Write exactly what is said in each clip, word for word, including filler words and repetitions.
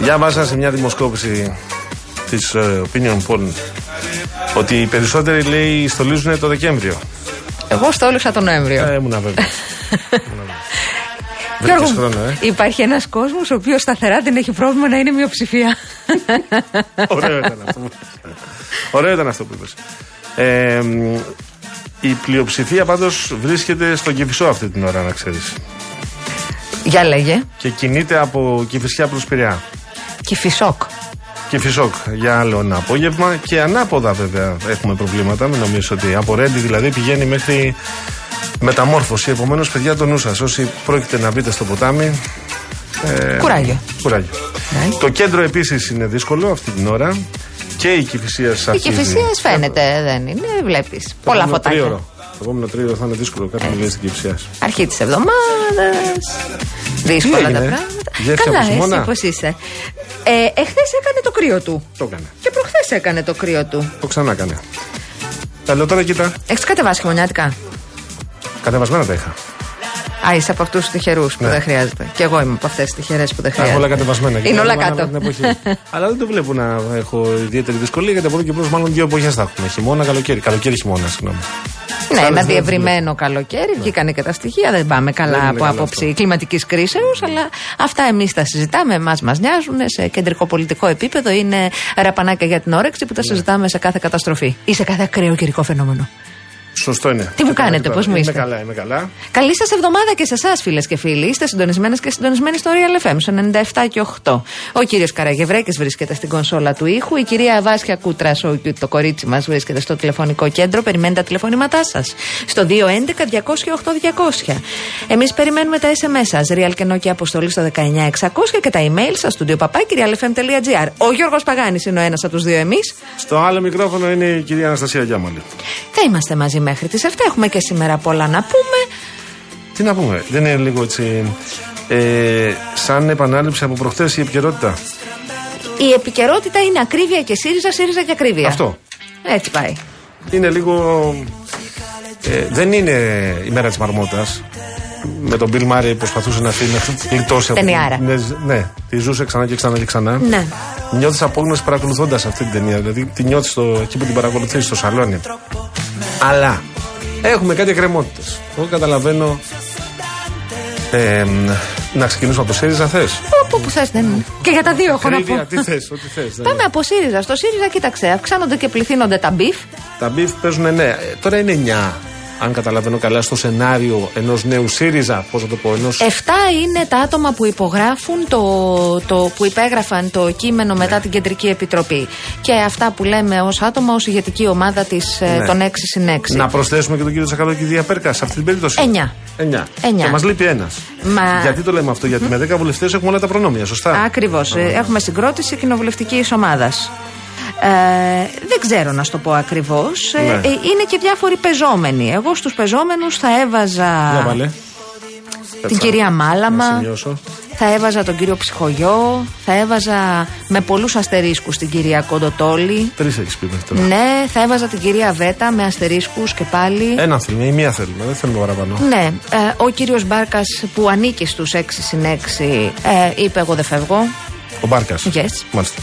Διάβασα σε μια δημοσκόπηση της Opinion Poll ότι οι περισσότεροι, λέει, στολίζουν το Δεκέμβριο. Εγώ στόλιξα τον Νοέμβριο. Ε, ήμουν βέβαιος. Βρήκες χρόνο, ε. Υπάρχει ένας κόσμος ο οποίος σταθερά δεν έχει πρόβλημα να είναι μειοψηφία. Ωραίο ήταν αυτό που είπες. Ωραίο ήταν αυτό που είπες. Ε, η πλειοψηφία πάντως βρίσκεται στον Κεφισό αυτή την ώρα, να ξέρεις. Για λέγε. Και κινείται από Κυφισιά προς Πειραιά. Κυφισόκ. Κυφισόκ για άλλο ένα απόγευμα. Και ανάποδα βέβαια έχουμε προβλήματα. Μην νομίζεις ότι από Ρέντι δηλαδή πηγαίνει μέχρι Μεταμόρφωση. Επομένως, παιδιά, το νου σας. Όσοι πρόκειται να μπείτε στο ποτάμι, ε, κουράγιο. κουράγιο. Ναι. Το κέντρο επίσης είναι δύσκολο αυτή την ώρα. Και η Κυφισία σας. Η Κυφισία φαίνεται, δεν είναι, βλέπεις. Πολλά φωτάκια. Το επόμενο τρίγωνο θα είναι δύσκολο. Κάτι που λέει στην Κυφισιά. Αρχή της εβδομάδας. Δύσκολα τα πράγματα. Καλά, εσύ πώς είσαι. Ε, εχθές έκανε το κρύο του. Το έκανε. Και προχθές έκανε το κρύο του. Το ξανά έκανε. Καλό, τώρα κοίτα. Έχεις κατεβάσει χειμωνιάτικα? Κατεβασμένα τα είχα. Α, είσαι από αυτούς τους τυχερούς που ναι. δεν χρειάζεται. Και εγώ είμαι από αυτές τις τυχερές που δεν χρειάζεται. Όλα κατεβασμένα. Είναι όλα κάτω. Αλλά δεν το βλέπω να έχω ιδιαίτερη δυσκολία, γιατί από εδώ και προς μάλλον δύο εποχές θα έχουμε. Χειμώνα, καλοκαίρι. Καλοκαίρι, χειμώνα, συγγνώμη. Ναι, Άλες ένα διευρυμένο καλοκαίρι. Βγήκανε ναι. και τα στοιχεία. Δεν πάμε καλά δεν από άποψη κλιματικής κρίσεως, αλλά αυτά εμείς τα συζητάμε. Εμάς μας νοιάζουν σε κεντρικό πολιτικό επίπεδο. Είναι ραπανάκια για την όρεξη που τα συζητάμε σε κάθε καταστροφή ή σε κάθε ακραίο καιρικό φαινόμενο. Σωστό είναι. Τι μου κάνετε, πώς μου είστε? Είμαι καλά, είμαι καλά. Καλή σας εβδομάδα και σε εσάς, φίλες και φίλοι. Είστε συντονισμένες και συντονισμένοι στο Real εφ εμ, στο ενενήντα επτά και οκτώ. Ο κύριος Καραγεβρέκης βρίσκεται στην κονσόλα του ήχου. Η κυρία Βάσια Κούτρα, so cute, το κορίτσι μας, βρίσκεται στο τηλεφωνικό κέντρο. Περιμένετε τα τηλεφωνήματά σας στο δύο έντεκα διακόσια οκτώ διακόσια. Εμείς περιμένουμε τα ες εμ ες σας. Real και Nokia αποστολή στο δεκαεννιά εξακόσια και τα email σας στο studio παπάκι real εφ εμ τελεία τζι αρ. Ο Γιώργος Παγάνης είναι ο ένας από τους δύο εμείς. Στο άλλο μικρόφωνο είναι η κυρία Αναστασία Γιάμαλη. Θα είμαστε μαζί μέχρι τις επτά. Έχουμε και σήμερα πολλά να πούμε. Τι να πούμε, δεν είναι λίγο έτσι ε, σαν επανάληψη από προχθές η επικαιρότητα? Η επικαιρότητα είναι ακρίβεια και ΣΥΡΙΖΑ, ΣΥΡΙΖΑ και ακρίβεια. Αυτό. Έτσι πάει. Είναι λίγο... Ε, δεν είναι η μέρα της μαρμότας. Με τον Μπιλ Μάρι προσπαθούσε να φύγει να γλιτώσει αυτή την ταινία. Ναι, τη ζούσε ξανά και ξανά και ξανά. Ναι. Νιώθεις απόγνωση παρακολουθώντας αυτή την ταινία. Δηλαδή τη νιώθεις εκεί που την παρακολουθείς στο σαλόνι. Αλλά έχουμε κάτι εκκρεμότητες. Εγώ καταλαβαίνω. Ε, να ξεκινήσουμε από ΣΥΡΙΖΑ, θες? Όπου που θες, δεν είναι. Και για τα δύο έχω να πω. Τι θες, ό,τι θες. Πάμε από ΣΥΡΙΖΑ. Στο ΣΥΡΙΖΑ, κοίταξε, αυξάνονται και πληθύνονται τα μπιφ. Τα μπιφ παίζουν, ναι. Τώρα είναι εννιά. Αν καταλαβαίνω καλά, στο σενάριο ενός νέου ΣΥΡΙΖΑ, πώς θα το πω, ενός... Εφτά είναι τα άτομα που υπογράφουν, το, το, που υπέγραφαν το κείμενο μετά ναι. την Κεντρική Επιτροπή. Και αυτά που λέμε ως άτομα, ως ηγετική ομάδα της, ναι. των έξι συν έξι. Να προσθέσουμε και τον κύριο Σακαλώκη Διαπέρκα σε αυτή την περίπτωση. Εννιά. Εννιά. Εννιά. Και μας λείπει ένας. Μα... Γιατί το λέμε αυτό? Γιατί mm. με δέκα βουλευτές έχουμε όλα τα προνόμια, σωστά? Ακριβώς. Mm. Έχουμε συγκρότηση κοινοβουλευτικής ομάδας. Ε, δεν ξέρω να σου το πω ακριβώς. Ναι. Ε, ε, είναι και διάφοροι πεζόμενοι. Εγώ στους πεζόμενους θα έβαζα. Ναι, την κυρία Μάλαμα, θα έβαζα τον κύριο Ψυχογιό, θα έβαζα με πολλούς αστερίσκους την κυρία Κοντοτόλη. Τρεις έχεις πει μέχρι τώρα. Ναι, θα έβαζα την κυρία Βέτα με αστερίσκους και πάλι. Ένα θέλουμε ή μία θέλουμε, δεν θέλουμε παραπάνω. Ναι, ε, ο κύριος Μπάρκας που ανήκει στους έξι συν έξι ε, είπε εγώ δεν φεύγω. Ο Μπάρκας, yes. Μάλιστα.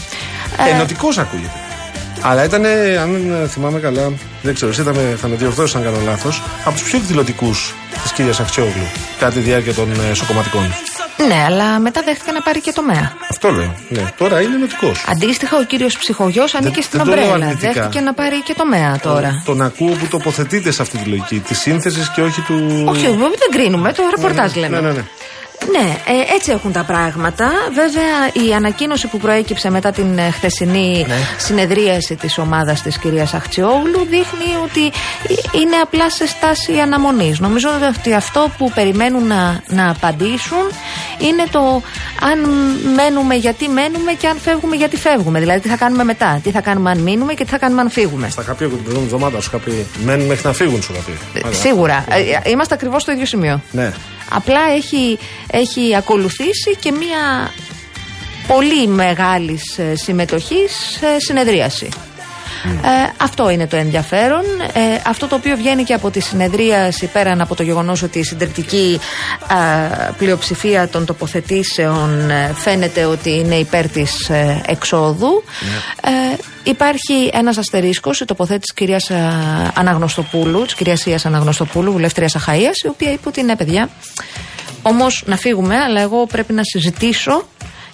Ε, Ενωτικός ακούγεται. Αλλά ήταν, αν θυμάμαι καλά, δεν ξέρω, εσύ θα με διορθώσει αν κάνω λάθος, από τους πιο εκδηλωτικούς της κυρίας Αξιόγλου κατά τη διάρκεια των ε, σοκομματικών. Ναι, αλλά μετά δέχτηκα να πάρει και τομέα. Αυτό λέω. Ναι. Τώρα είναι ενωτικός. Αντίστοιχα, ο κύριος Ψυχογιός ανήκει στην ομπρέλα. Δέχτηκε να πάρει και τομέα τώρα. Τον ακούω που τοποθετείται σε αυτή τη λογική τη σύνθεση και όχι του. Όχι, δεν κρίνουμε, το ρεπορτάζ λέμε. Ναι, ναι, ναι. Ναι, ε, έτσι έχουν τα πράγματα. Βέβαια, η ανακοίνωση που προέκυψε μετά την ε, χθεσινή ναι. συνεδρίαση της ομάδας της κυρίας Αξιόγλου δείχνει ότι είναι απλά σε στάση αναμονής. Νομίζω ότι αυτό που περιμένουν να, να απαντήσουν είναι το αν μένουμε, γιατί μένουμε και αν φεύγουμε, γιατί φεύγουμε. Δηλαδή, τι θα κάνουμε μετά, τι θα κάνουμε αν μείνουμε και τι θα κάνουμε αν φύγουμε. Στα κάποια από την προηγούμενη εβδομάδα σου είχα πει μένουν μέχρι να φύγουν, σου είχα πει. Ε, σίγουρα. Ε, είμαστε ακριβώς στο ίδιο σημείο. Ναι. Απλά έχει, έχει ακολουθήσει και μια πολύ μεγάλη συμμετοχής συνεδρίαση. Mm. Ε, αυτό είναι το ενδιαφέρον. Ε, αυτό το οποίο βγαίνει και από τη συνεδρίαση, πέραν από το γεγονός ότι η συντριπτική ε, πλειοψηφία των τοποθετήσεων ε, φαίνεται ότι είναι υπέρ της ε, εξόδου. Mm. Ε, υπάρχει ένας αστερίσκος, η τοποθέτηση της κυρίας ε, Αναγνωστοπούλου, της κυρίας Ίας Αναγνωστοπούλου, βουλεύτριας Αχαΐας, η οποία είπε ότι ναι, παιδιά, όμως να φύγουμε, αλλά εγώ πρέπει να συζητήσω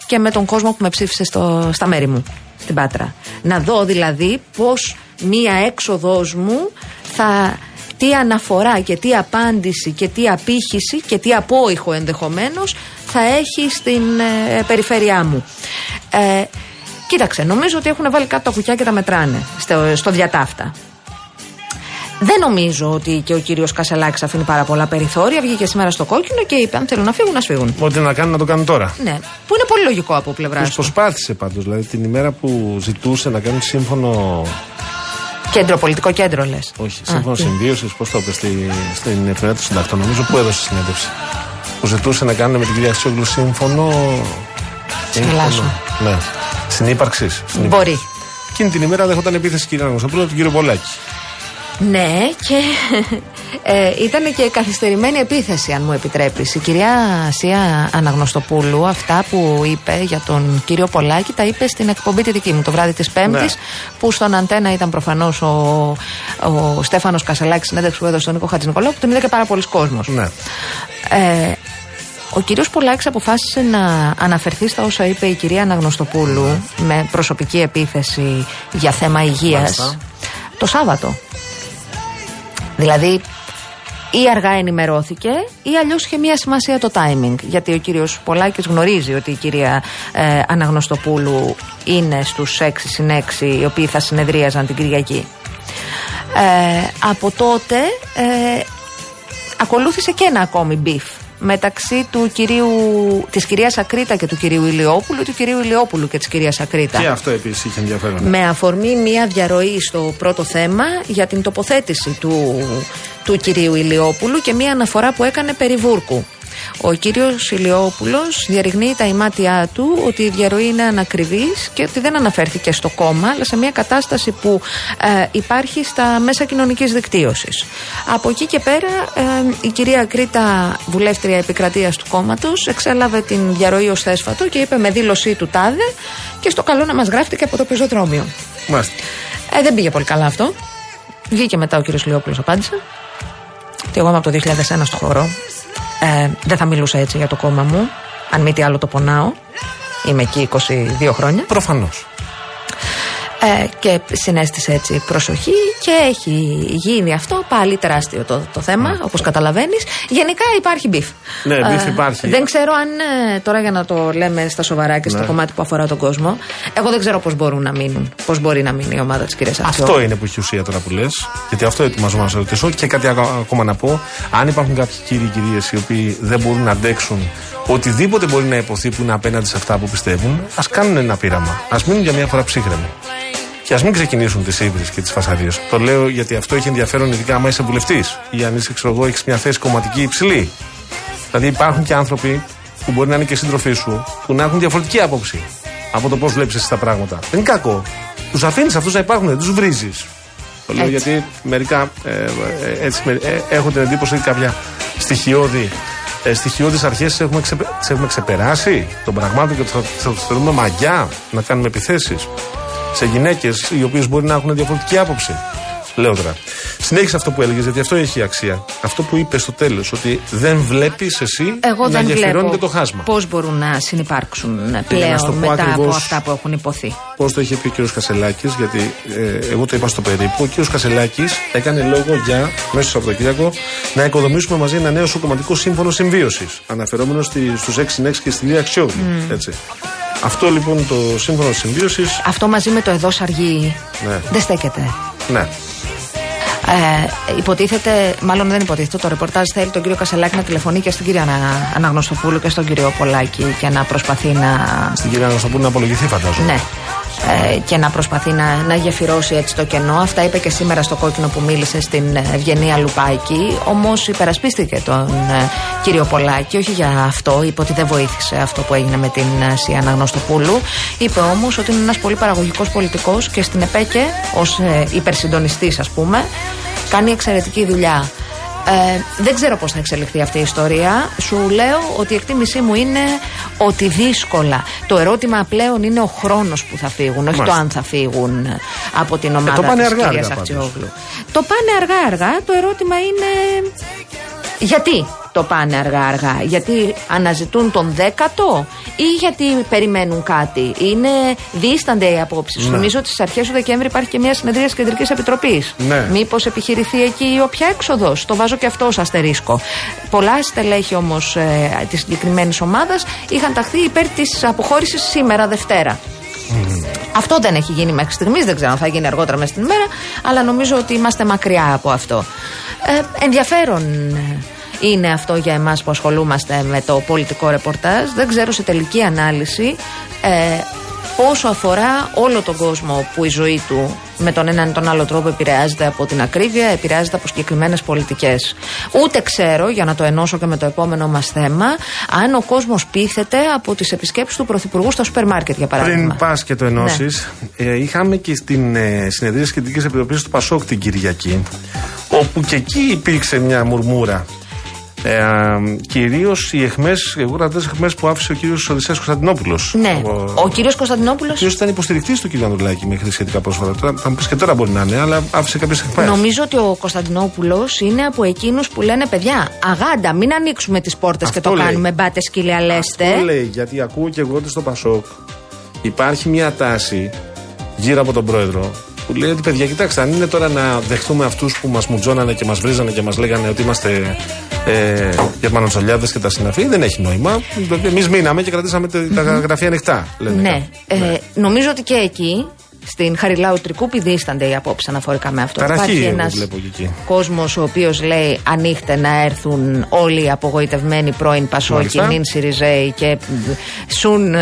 και με τον κόσμο που με ψήφισε στο, στα μέρη μου. Στην Πάτρα. Να δω δηλαδή πώς μία έξοδος μου θα, τι αναφορά και τι απάντηση και τι απήχηση και τι απόϊχο ενδεχομένως θα έχει στην ε, περιφέρειά μου. Ε, κοίταξε, νομίζω ότι έχουν βάλει κάτω τα κουκιά και τα μετράνε στο, στο διατάφτα. Δεν νομίζω ότι και ο κύριος Κασελάκης αφήνει πάρα πολλά περιθώρια. Βγήκε σήμερα στο κόκκινο και είπε: αν θέλουν να φύγουν, να σφύγουν. Ό,τι να κάνουν, να το κάνουν τώρα. Ναι. Που είναι πολύ λογικό από πλευράς του. Προσπάθησε πάντως. Δηλαδή την ημέρα που ζητούσε να κάνουν σύμφωνο. Κέντρο, πολιτικό κέντρο, λες. Όχι. Σύμφωνο συμβίωσης, πώς το είπε στη, στην εφημερίδα του Συντακτών, νομίζω που έδωσε συνέντευξη. Που ζητούσε να κάνουν με την κυρία Αξιόγλου σύμφωνο. Συμφωνώ. Ναι. Συνύπαρξη. Μπορεί. Εκείνη την ημέρα δεχόταν επίθεση κυρία Αναγνωστοπούλου από τον κύριο Πολάκη. Ναι, και ε, ήταν και καθυστερημένη επίθεση, αν μου επιτρέπεις. Η κυρία Ασία Αναγνωστοπούλου, αυτά που είπε για τον κύριο Πολάκη, τα είπε στην εκπομπή τη δική μου το βράδυ της Πέμπτης, ναι. Που στον Αντένα ήταν προφανώς ο, ο Στέφανος Κασελάκης, συνέντευξη που έδωσε στον Νίκο Χατζηνικολάου, που τον είδε και πάρα πολλοί κόσμος. Ναι. Ε, ο κύριος Πολάκης αποφάσισε να αναφερθεί στα όσα είπε η κυρία Αναγνωστοπούλου mm. με προσωπική επίθεση για θέμα υγείας Μάλιστα. το Σάββατο. Δηλαδή, ή αργά ενημερώθηκε ή αλλιώς είχε μία σημασία το timing. Γιατί ο κύριος Πολάκης γνωρίζει ότι η κυρία ε, Αναγνωστοπούλου είναι στους έξι συν έξι, οι οποίοι θα συνεδρίαζαν την Κυριακή. Ε, από τότε ε, ακολούθησε και ένα ακόμη μπιφ μεταξύ του κυρίου, της κυρίας Ακρίτα και του κυρίου Ηλιόπουλου, του κυρίου Ηλιόπουλου και της κυρίας Ακρίτα. Και αυτό επίσης είχε ενδιαφέρον. Με αφορμή μια διαρροή στο πρώτο θέμα για την τοποθέτηση του, του κυρίου Ηλιόπουλου και μια αναφορά που έκανε περί Βούρκου. Ο κύριος Ηλιόπουλος διαρριγνύει τα ημάτια του ότι η διαρροή είναι ανακριβής και ότι δεν αναφέρθηκε στο κόμμα, αλλά σε μια κατάσταση που ε, υπάρχει στα μέσα κοινωνικής δικτύωσης. Από εκεί και πέρα ε, η κυρία Κρήτα, βουλεύτρια επικρατείας του κόμματος, εξέλαβε την διαρροή ως θέσφατο και είπε με δήλωσή του τάδε και στο καλό να μας γράφτηκε από το πεζοδρόμιο. Μάλιστα. Ε, δεν πήγε πολύ καλά αυτό. Βγήκε μετά ο κύριος Ηλιόπουλος, απάντησε ότι εγώ είμαι από το δύο χιλιάδες ένα στο χώρο. Ε, δεν θα μιλούσα έτσι για το κόμμα μου. Αν μη τι άλλο το πονάω. Είμαι εκεί είκοσι δύο χρόνια. Προφανώς. Ε, και συνέστησε έτσι προσοχή και έχει γίνει αυτό. Πάλι τεράστιο το, το θέμα, mm. όπως καταλαβαίνεις. Γενικά υπάρχει μπιφ. Ναι, μπιφ υπάρχει. Ε, δεν ξέρω αν. Τώρα για να το λέμε στα σοβαρά και στο ναι. κομμάτι που αφορά τον κόσμο, εγώ δεν ξέρω πώς μπορούν να μείνουν. Πώς μπορεί να μείνει η ομάδα της κυρίας Αξιόγλου. Αυτό είναι που έχει ουσία τώρα που λες. Γιατί αυτό ετοιμάζομαι να σε ρωτήσω. Και κάτι ακόμα να πω. Αν υπάρχουν κάποιοι κύριοι και κυρίες οι οποίοι δεν μπορούν να αντέξουν οτιδήποτε μπορεί να υποθεί που είναι απέναντι σε αυτά που πιστεύουν, ας κάνουν ένα πείραμα. Ας μείνουν για μια φορά ψύχρεμοι. Και ας μην ξεκινήσουν τις ύβρις και τις φασαρίες. Το λέω γιατί αυτό έχει ενδιαφέρον, ειδικά άμα είσαι βουλευτής ή αν είσαι, ξέρω εγώ, έχεις μια θέση κομματική υψηλή. Δηλαδή υπάρχουν και άνθρωποι που μπορεί να είναι και σύντροφοί σου, που να έχουν διαφορετική άποψη από το πώς βλέπεις εσύ τα πράγματα. Δεν είναι κακό. Τους αφήνεις αυτούς να υπάρχουν, δεν τους βρίζεις. Το λέω γιατί μερικά ε, έτσι, ε, έχω την εντύπωση ότι κάποια στοιχειώδη, ε, στοιχειώδεις αρχές έχουμε, ξεπε, έχουμε ξεπεράσει των πραγμάτων και θα, θα τους θεωρούμε μαγιά να κάνουμε επιθέσεις σε γυναίκες οι οποίες μπορεί να έχουν διαφορετική άποψη. Λέω τώρα. Συνέχισε αυτό που έλεγες, γιατί αυτό έχει αξία. Αυτό που είπες στο τέλος, ότι δεν βλέπεις εσύ εγώ να γεφυρώνεται το χάσμα. Πώς μπορούν να συνυπάρξουν πλέον να μετά ακριβώς, από αυτά που έχουν υποθεί. Πώς το είχε πει ο κύριος Κασελάκης, γιατί ε, εγώ το είπα στο περίπου. Ο κύριος Κασελάκης έκανε λόγο για, μέσα στο Σαββατοκύριακο, να οικοδομήσουμε μαζί ένα νέο κομματικό σύμφωνο συμβίωσης. Αναφερόμενο στους έξι συν έξι και στη Λία Αξιόγλου. Mm. Έτσι. Αυτό λοιπόν το σύμφωνο συμβίωσης. Αυτό μαζί με το εδώ σαργεί. Ναι. Δεν στέκεται. Ναι. Ε, υποτίθεται, μάλλον δεν υποτίθεται, το ρεπορτάζ θέλει τον κύριο Κασελάκη να τηλεφωνεί και στην κυρία Ανα, Αναγνωστοπούλου και στον κύριο Πολάκη και να προσπαθεί να. Στην κυρία Αναγνωστοπούλου να απολογηθεί, φαντάζομαι. Ναι. Ε, και να προσπαθεί να, να γεφυρώσει έτσι το κενό. Αυτά είπε και σήμερα στο Κόκκινο που μίλησε στην Ευγενία Λουπάκη. Όμως υπερασπίστηκε τον ε, κύριο Πολάκη, όχι για αυτό, είπε ότι δεν βοήθησε αυτό που έγινε με την Ασία Αναγνωστοπούλου. Είπε όμως ότι είναι ένας πολύ παραγωγικός πολιτικός και στην ΕΠΕΚΕ, ως ε, υπερσυντονιστής, ας πούμε, κάνει εξαιρετική δουλειά. Ε, δεν ξέρω πώς θα εξελιχθεί αυτή η ιστορία. Σου λέω ότι η εκτίμησή μου είναι ότι δύσκολα. Το ερώτημα πλέον είναι ο χρόνος που θα φύγουν, όχι Μάλιστα. το αν θα φύγουν από την ομάδα ε, της κυρίας Αξιόγλου. Το πάνε αργά-αργά. Το ερώτημα είναι γιατί το πάνε αργά-αργά. Γιατί αναζητούν τον δέκατο ή γιατί περιμένουν κάτι. Είναι δίστανται οι απόψεις. Ναι. Νομίζω ότι στις αρχές του Δεκέμβρη υπάρχει και μια συνεδρία της Κεντρικής Επιτροπής. Ναι. Μήπως επιχειρηθεί εκεί όποια έξοδος. Το βάζω και αυτό ως αστερίσκο. Πολλά στελέχη όμως ε, της συγκεκριμένης ομάδας είχαν ταχθεί υπέρ της αποχώρησης σήμερα Δευτέρα. Mm. Αυτό δεν έχει γίνει μέχρι στιγμής. Δεν ξέρω αν θα γίνει αργότερα μέσα στην ημέρα, αλλά νομίζω ότι είμαστε μακριά από αυτό. Ε, ενδιαφέρον είναι αυτό για εμάς που ασχολούμαστε με το πολιτικό ρεπορτάζ. Δεν ξέρω σε τελική ανάλυση ε, πόσο αφορά όλο τον κόσμο που η ζωή του με τον έναν ή τον άλλο τρόπο επηρεάζεται από την ακρίβεια, επηρεάζεται από συγκεκριμένες πολιτικές. Ούτε ξέρω, για να το ενώσω και με το επόμενο μας θέμα, αν ο κόσμος πείθεται από τις επισκέψεις του Πρωθυπουργού στο σούπερ μάρκετ, για παράδειγμα. Πριν πας και το ενώσεις, ναι. ε, είχαμε και στην ε, συνεδρία της Κεντρικής Επιτροπής του ΠΑΣΟΚ την Κυριακή, όπου και εκεί υπήρξε μια μουρμούρα. Ε, κυρίως οι αιχμές, εγώ κρατάω τις αιχμές που άφησε ο κύριος Οδυσσέας Κωνσταντινόπουλος. Ναι. Ο, ο κύριος Κωνσταντινόπουλος. Ο οποίος ήταν υποστηρικτής του κ. Ανδρουλάκη μέχρι σχετικά πρόσφατα. Τώρα, θα μου πεις και τώρα μπορεί να είναι, αλλά άφησε κάποιες αιχμές. Νομίζω ότι ο Κωνσταντινόπουλος είναι από εκείνους που λένε παιδιά, αγάντα, μην ανοίξουμε τις πόρτες και το λέει. Κάνουμε μπάτε σκύλια λέστε. Αυτό λέει, γιατί ακούω και εγώ ότι στο ΠΑΣΟΚ υπάρχει μια τάση γύρω από τον πρόεδρο. Που λέει ότι παιδιά, κοιτάξτε, αν είναι τώρα να δεχτούμε αυτούς που μας μουτζώνανε και μας βρίζανε και μας λέγανε ότι είμαστε ε, γερμανοτσολιάδες και τα συναφή, δεν έχει νόημα. Εμείς μείναμε και κρατήσαμε τα, τα γραφεία ανοιχτά. Λένε ναι. Ε, ναι. Νομίζω ότι και εκεί, στην Χαριλάου Τρικούπη, δίστανται οι απόψεις αναφορικά με αυτό. Ταραχή, υπάρχει ένας κόσμος ο οποίος λέει ανοίχτε να έρθουν όλοι οι απογοητευμένοι πρώην Πασόκοι, νυν Σιριζέοι και σουν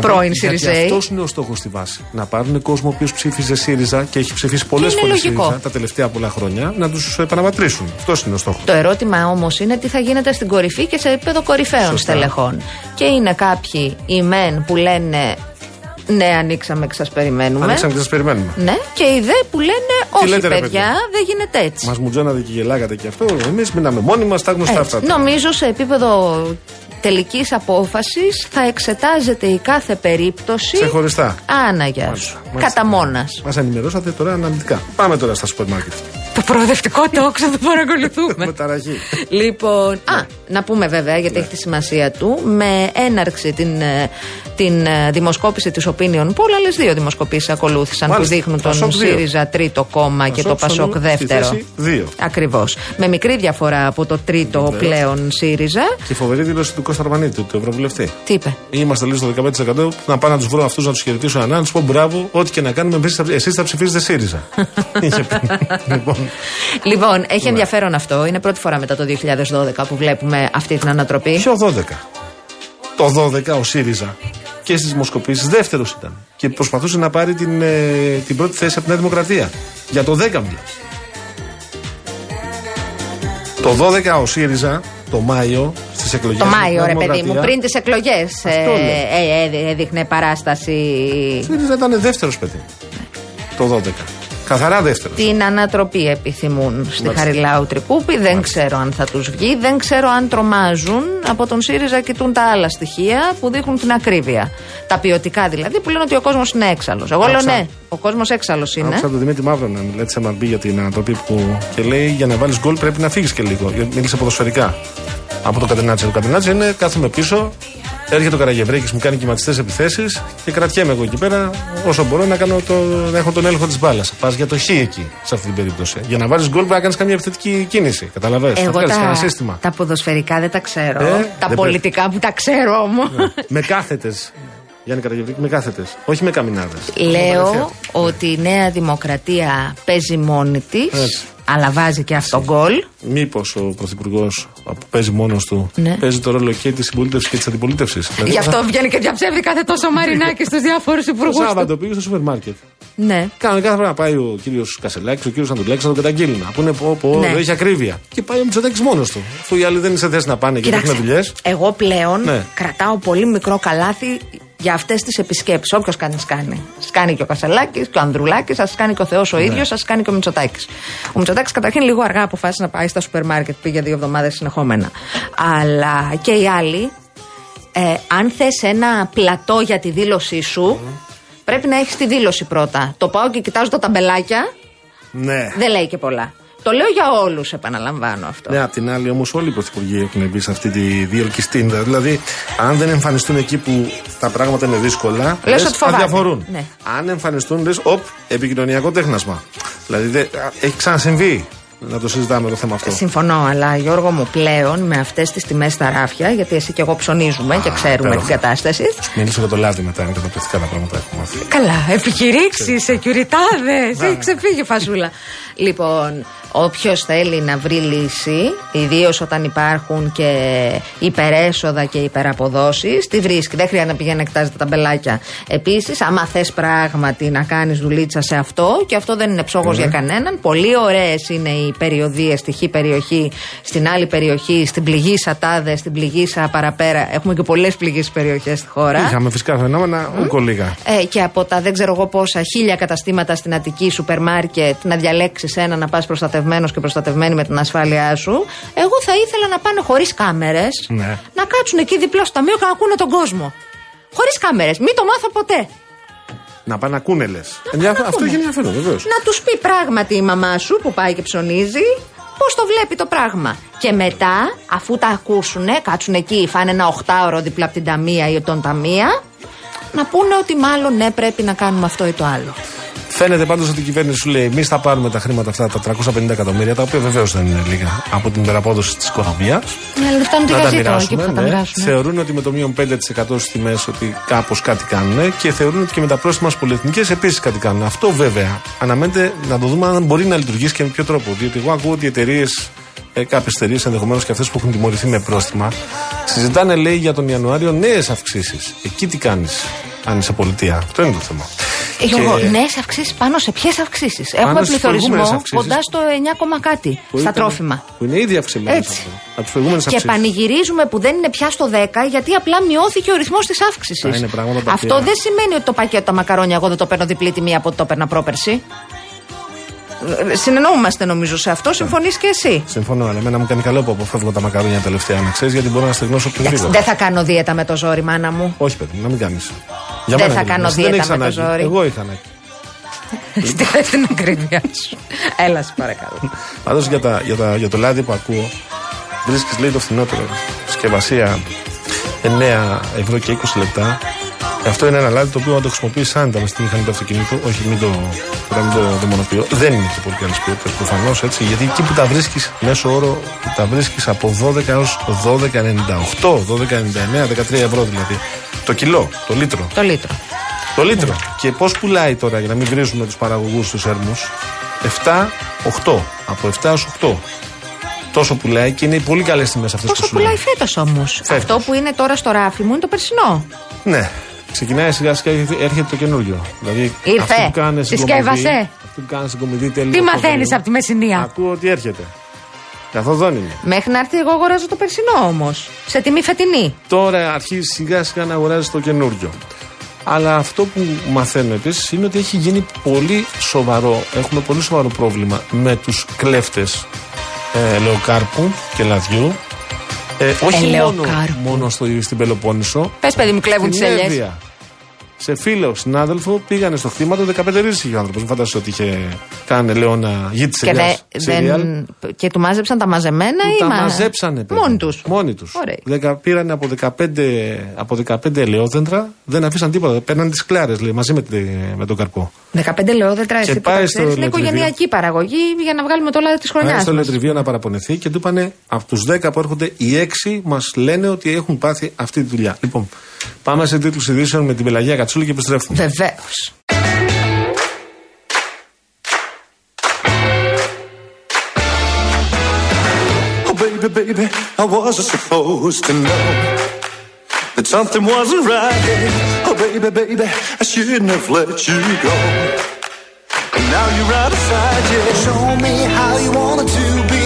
πρώην Σιριζέοι. Γιατί αυτός είναι ο στόχος στη βάση. Να πάρουν κόσμο ο οποίος ψήφιζε ΣΥΡΙΖΑ και έχει ψηφίσει πολλές φορές ΣΥΡΙΖΑ τα τελευταία πολλά χρόνια να τους επαναπατρίσουν. Αυτός είναι ο στόχος. Το ερώτημα όμως είναι τι θα γίνεται στην κορυφή και σε επίπεδο κορυφαίων στελεχών. Και είναι κάποιοι οι μεν που λένε. Ναι, ανοίξαμε και σας περιμένουμε. Ανοίξαμε και σας περιμένουμε. Ναι, και οι δε που λένε όχι, λέτε, παιδιά, παιδιά, δεν γίνεται έτσι. Μας μουτζώνατε και γελάγατε και αυτό. Εμείς μείναμε μόνοι μας, τα γνωστά αυτά. Νομίζω σε επίπεδο τελικής απόφασης θα εξετάζεται η κάθε περίπτωση. Ξεχωριστά. Άναγια. Κατά μόνας. Μας ενημερώσατε τώρα αναλυτικά. Πάμε τώρα στα σούπερ μάρκετ. Το προοδευτικό τόξο το παρακολουθούμε. Με ταραχή. Λοιπόν, α, να πούμε βέβαια γιατί έχει τη σημασία του, με έναρξη την, την δημοσκόπηση της Opinion Poll, άλλες δύο δημοσκοπήσεις ακολούθησαν που δείχνουν τον ΣΥΡΙΖΑ τρίτο κόμμα και το ΠΑΣΟΚ δεύτερο. Ακριβώς. Με μικρή διαφορά από το τρίτο πλέον ΣΥΡΙΖΑ. Και φοβερή δήλωση του Κώστα Αρβανίτου, του Ευρωβουλευτή. Τι είπε. Είμαστε λίγο στο δεκαπέντε τοις εκατό να πάω να τους βρω αυτούς, να τους χαιρετήσω ανά, να τους πω μπράβο, ό,τι και να κάνουμε εσείς θα ψηφίζετε ΣΥΡΙΖΑ. Λοιπόν, έχει ενδιαφέρον αυτό. Είναι πρώτη φορά μετά το δύο χιλιάδες δώδεκα που βλέπουμε αυτή την ανατροπή. Ποιο δώδεκα. Το δώδεκα ο ΣΥΡΙΖΑ και στις δημοσκοπήσεις δεύτερος ήταν. Και προσπαθούσε να πάρει την, ε, την πρώτη θέση από τη Νέα Δημοκρατία. Για το δέκα μιλάς. Το δώδεκα ο ΣΥΡΙΖΑ, το Μάιο, στις εκλογές. Το Μάιο, ρε παιδί μου, πριν τις εκλογές έδειχνε παράσταση. Ο ΣΥΡΙΖΑ ήταν δεύτερος, παιδί. Το δώδεκα. Καθαρά δεύτερος. Την ανατροπή επιθυμούν στη Χαριλάου Τρικούπη. Δεν ξέρω αν θα τους βγει. Δεν ξέρω αν τρομάζουν. Από τον ΣΥΡΙΖΑ κοιτούν τα άλλα στοιχεία που δείχνουν την ακρίβεια. Τα ποιοτικά δηλαδή που λένε ότι ο κόσμος είναι έξαλλος. Εγώ λέω ναι, ο κόσμος έξαλλος είναι. Άκουσα τον Δημήτρη Μαύρο να μιλάει τη εμ αρ μπι για την ανατροπή που. Και λέει για να βάλεις γκολ πρέπει να φύγεις και λίγο. Μίλησε ποδοσφαιρικά. Από το Κατενάτσιο. Το Κατενάτσιο είναι κάθομαι πίσω. Έρχεται ο Καραγεβρέκης, μου κάνει κυματιστές επιθέσεις και κρατιέμαι εγώ εκεί πέρα όσο μπορώ να, κάνω το, να έχω τον έλεγχο της μπάλας. Πας για το χ εκεί, σε αυτή την περίπτωση. Για να βάλεις γκολ πρέπει να κάνεις καμία επιθετική κίνηση. Καταλαβαίνεις. Εγώ τα, κανένα σύστημα. Τα ποδοσφαιρικά δεν τα ξέρω. Ε, τα πολιτικά πρέπει. Που τα ξέρω όμως. Ναι. Με κάθετες. Γιάννη Καραγεβρίκη, με κάθετες. Όχι με καμινάδες. Λέω ότι η Νέα Δημοκρατία παίζει μόνη της, αλλά βάζει και αυτό γκολ. Μήπως ο Πρωθυπουργός που παίζει μόνος του ναι. παίζει το ρόλο και της συμπολίτευσης και της αντιπολίτευσης. Γι' αυτό βγαίνει και διαψεύδει κάθε τόσο μαρινάκι στους διάφορους υπουργούς. Το Σάββατο πήγε στο σούπερ μάρκετ. Ναι. Κανονικά θα πρέπει να πάει ο κύριος Κασελάκης, ο κύριος Ανδρουλάκης να τον καταγγείλει. Να πούνε πω, πω, ναι. εδώ έχει ακρίβεια. Και πάει ο Μητσοτάκης μόνος του. Αφού οι άλλοι δεν είναι σε θέση να πάνε και να έχουν δουλειές. Εγώ πλέον ναι. κρατάω πολύ μικρό καλάθι για αυτές τις επισκέψεις. Όποιος κάνει, κάνει. Σας κάνει και ο Κασελάκης και ο Ανδρουλάκης, σας κάνει και ο Θεός ο ίδιος, ναι. σας κάνει και ο Μητσοτάκης. Ο Μητσοτάκης καταρχήν λίγο αργά αποφάσισε να πάει στα σούπερ μάρκετ, πήγε δύο εβδομάδες συνεχόμενα. Αλλά και οι άλλοι, ε, αν θες ένα πλατό για τη δήλωσή σου. Mm. Πρέπει να έχεις τη δήλωση πρώτα. Το πάω και κοιτάζω τα ταμπελάκια. Ναι. Δεν λέει και πολλά. Το λέω για όλους, επαναλαμβάνω αυτό. Ναι, απ' την άλλη όμως όλοι οι πρωθυπουργοί έχουν μπει σε αυτή τη διελκυστίνδα. Δηλαδή, αν δεν εμφανιστούν εκεί που τα πράγματα είναι δύσκολα, λες ότι αδιαφορούν. Ναι. Αν εμφανιστούν, λες, οπ, επικοινωνιακό τέχνασμα. Δηλαδή, δε, έχει ξανασυμβεί. Να το συζητάμε το θέμα αυτό. Συμφωνώ, αλλά Γιώργο μου πλέον με αυτές τις τιμές στα ράφια, γιατί εσύ και εγώ ψωνίζουμε Α, και ξέρουμε πέρα. Την κατάσταση. Μίλησε για το λάδι μετά, είναι καταπληκτικά τα πράγματα που έχουμε μάθει. Καλά, επιχειρήσεις, σεκιουριτάδες, έχει ξεφύγει φασούλα. Λοιπόν, όποιος θέλει να βρει λύση, ιδίως όταν υπάρχουν και υπερέσοδα και υπεραποδόσεις, τη βρίσκει. Δεν χρειάζεται να πηγαίνει να κοιτάζει τα ταμπελάκια. Επίσης, άμα θες πράγματι να κάνεις δουλίτσα σε αυτό, και αυτό δεν είναι ψόγος για κανέναν, πολύ ωραίες είναι οι περιοδίες στη χή περιοχή, στην άλλη περιοχή, στην Πληγίσα τάδε, στην Πληγίσα παραπέρα. Έχουμε και πολλές πληγείς περιοχές στη χώρα. Είχαμε φυσικά φαινόμενα, mm. ούκο λίγα. Ε, και από τα δεν ξέρω εγώ πόσα χίλια καταστήματα στην Αττική, σούπερ μάρκετ, να διαλέξεις ένα να πας προστατευμένος και προστατευμένη με την ασφάλειά σου. Εγώ θα ήθελα να πάνε χωρίς κάμερες, ναι. να κάτσουν εκεί διπλά στο ταμείο και να ακούνε τον κόσμο. Χωρίς κάμερες, μην το μάθω ποτέ. Να πάνε ακούνε, λες. Αυτό έχει ενδιαφέρον, βεβαίως. Να τους πει πράγματι η μαμά σου που πάει και ψωνίζει, πώς το βλέπει το πράγμα. Και μετά, αφού τα ακούσουνε, κάτσουν εκεί, φάνε ένα οχτάωρο δίπλα από την ταμεία ή τον ταμεία, να πούνε ότι μάλλον ναι, πρέπει να κάνουμε αυτό ή το άλλο. Φαίνεται πάντως ότι η κυβέρνηση σου λέει: εμείς θα πάρουμε τα χρήματα αυτά, τα τριακόσια πενήντα εκατομμύρια, τα οποία βεβαίως δεν είναι λίγα από την υπεραπόδοση της οικονομίας. Ναι, αλλά φτάνουν να τα μοιράσουμε. Ναι. Ναι. Θεωρούν ότι με το μείον πέντε τοις εκατό στις τιμές ότι κάπως κάτι κάνουν και θεωρούν ότι και με τα πρόστιμα στις πολυεθνικές επίσης κάτι κάνουν. Αυτό βέβαια αναμένεται να το δούμε αν μπορεί να λειτουργήσει και με ποιο τρόπο. Διότι εγώ ακούω ότι οι εταιρείες, ε, κάποιες εταιρείες ενδεχομένως και αυτές που έχουν τιμωρηθεί με πρόστιμα, συζητάνε λέει για τον Ιανουάριο νέες αυξήσεις. Εκεί τι κάνεις, αν είσαι πολιτεία. Αυτό είναι το θέμα. Και... νέες αυξήσεις πάνω σε ποιες αυξήσεις? Έχουμε πληθωρισμό κοντά στο εννιά, κάτι που στα ήταν, τρόφιμα. Που είναι ήδη αυξημένες. Και αυξήσεις. Πανηγυρίζουμε που δεν είναι πια στο δέκα γιατί απλά μειώθηκε ο ρυθμός της αύξησης. Αυτό δεν σημαίνει ότι το πακέτο τα μακαρόνια εγώ δεν το παίρνω διπλή τιμή από ότι το παίρνα πρόπερση. Συνεννοούμαστε νομίζω σε αυτό, συμφωνείς και εσύ. Συμφωνώ, αλλά εμένα μου κάνει καλό που αποφεύγω τα μακαρόνια τελευταία, να ξέρεις, γιατί μπορώ να στεγνώσω πιο γρήγορα. Δεν θα κάνω δίαιτα με το ζόρι, μάνα μου. Όχι, παιδί μου, να μην κάνεις. Για δεν θα κάνω δίαιτα με το ζόρι. Εγώ είχα ανάγκη. Στείλε την ακρίβειά σου. Έλα, σε παρακαλώ. Πάντως για, για, για το λάδι που ακούω, βρίσκεις λέει το φθηνότερο. Συσκευασία εννιά ευρώ και είκοσι λεπτά. Αυτό είναι ένα λάδι το οποίο αν το χρησιμοποιείς άνετα με στη μηχανή του αυτοκινήτου, όχι μην το, μην το δαιμονοποιώ, δεν είναι και πολύ καλής ποιότητας προφανώς έτσι, γιατί εκεί που τα βρίσκεις μέσω όρο τα βρίσκεις από δώδεκα έως δώδεκα κόμμα ενενήντα οκτώ, δώδεκα κόμμα ενενήντα εννέα, δεκατρία ευρώ δηλαδή, το κιλό, το λίτρο. Το λίτρο. Το λίτρο. Mm. Και πώς πουλάει τώρα για να μην βρίζουμε τους παραγωγούς τους έρμους, επτά οχτώ, από επτά έως οκτώ. Τόσο πουλάει και είναι οι πολύ καλές τιμές αυτές. Τόσο πουλάει φέτος όμως. Φέτος. Αυτό που είναι τώρα στο ράφι μου είναι το περσινό. Ναι. Ξεκινάει σιγά σιγά και έρχεται το καινούριο. Δηλαδή, ήρθε, τη σκεύασε. Αυτή που κάνει στην κομιδή τελείωσε. Τι μαθαίνεις από τη Μεσσηνία. Ακούω ότι έρχεται. Καθοδόν είναι. Μέχρι να έρθει, εγώ αγοράζω το περσινό όμως. Σε τιμή φετινή. Τώρα αρχίζει σιγά σιγά να αγοράζει το καινούριο. Αλλά αυτό που μαθαίνω επίσης είναι ότι έχει γίνει πολύ σοβαρό, έχουμε πολύ σοβαρό πρόβλημα με τους κλέφτες ε, ελαιοκάρπου και λαδιού. Ε, όχι μόνο, μόνο στο, στην Πελοπόννησο. Πες παιδί μου, κλέβουν τις ελιές. Σε φίλο, συνάδελφο, πήγανε στο χτήμα του δεκαπέντε ρίσι ο άνθρωπος. Μου φαντάζεσαι ότι είχε κάνει ελαιόνα γη της ελιάς. Και του μάζεψαν τα μαζεμένα ή... Τα μα... μαζέψανε. Παιδί. Μόνοι τους. Μόνοι τους. Δεκα, πήρανε από δεκαπέντε, από δεκαπέντε ελαιόδεντρα, δεν αφήσαν τίποτα. Παίρνανε τις κλάρες, λέει, μαζί με, τη, με τον καρπό. δεκαπέντε ελαιόδεντρα, εσύ που τα ξέρεις, είναι οικογενειακή παραγωγή για να βγάλουμε το λάδι της χρονιάς. Πάει στο λετριβείο να παραπονεθεί και του είπανε από τους δέκα που έρχονται, οι έξι μας λένε ότι έχουν πάθει αυτή τη δουλειά. Λοιπόν, πάμε σε τίτλους ειδήσεων με την Πελαγία Κατσούλη και επιστρέφουμε. Βεβαίως. Oh baby, baby, I wasn't supposed to know that something wasn't right. Oh baby, baby, I shouldn't have let you go. And now you're out of sight, yeah. Show me how you wanted to be.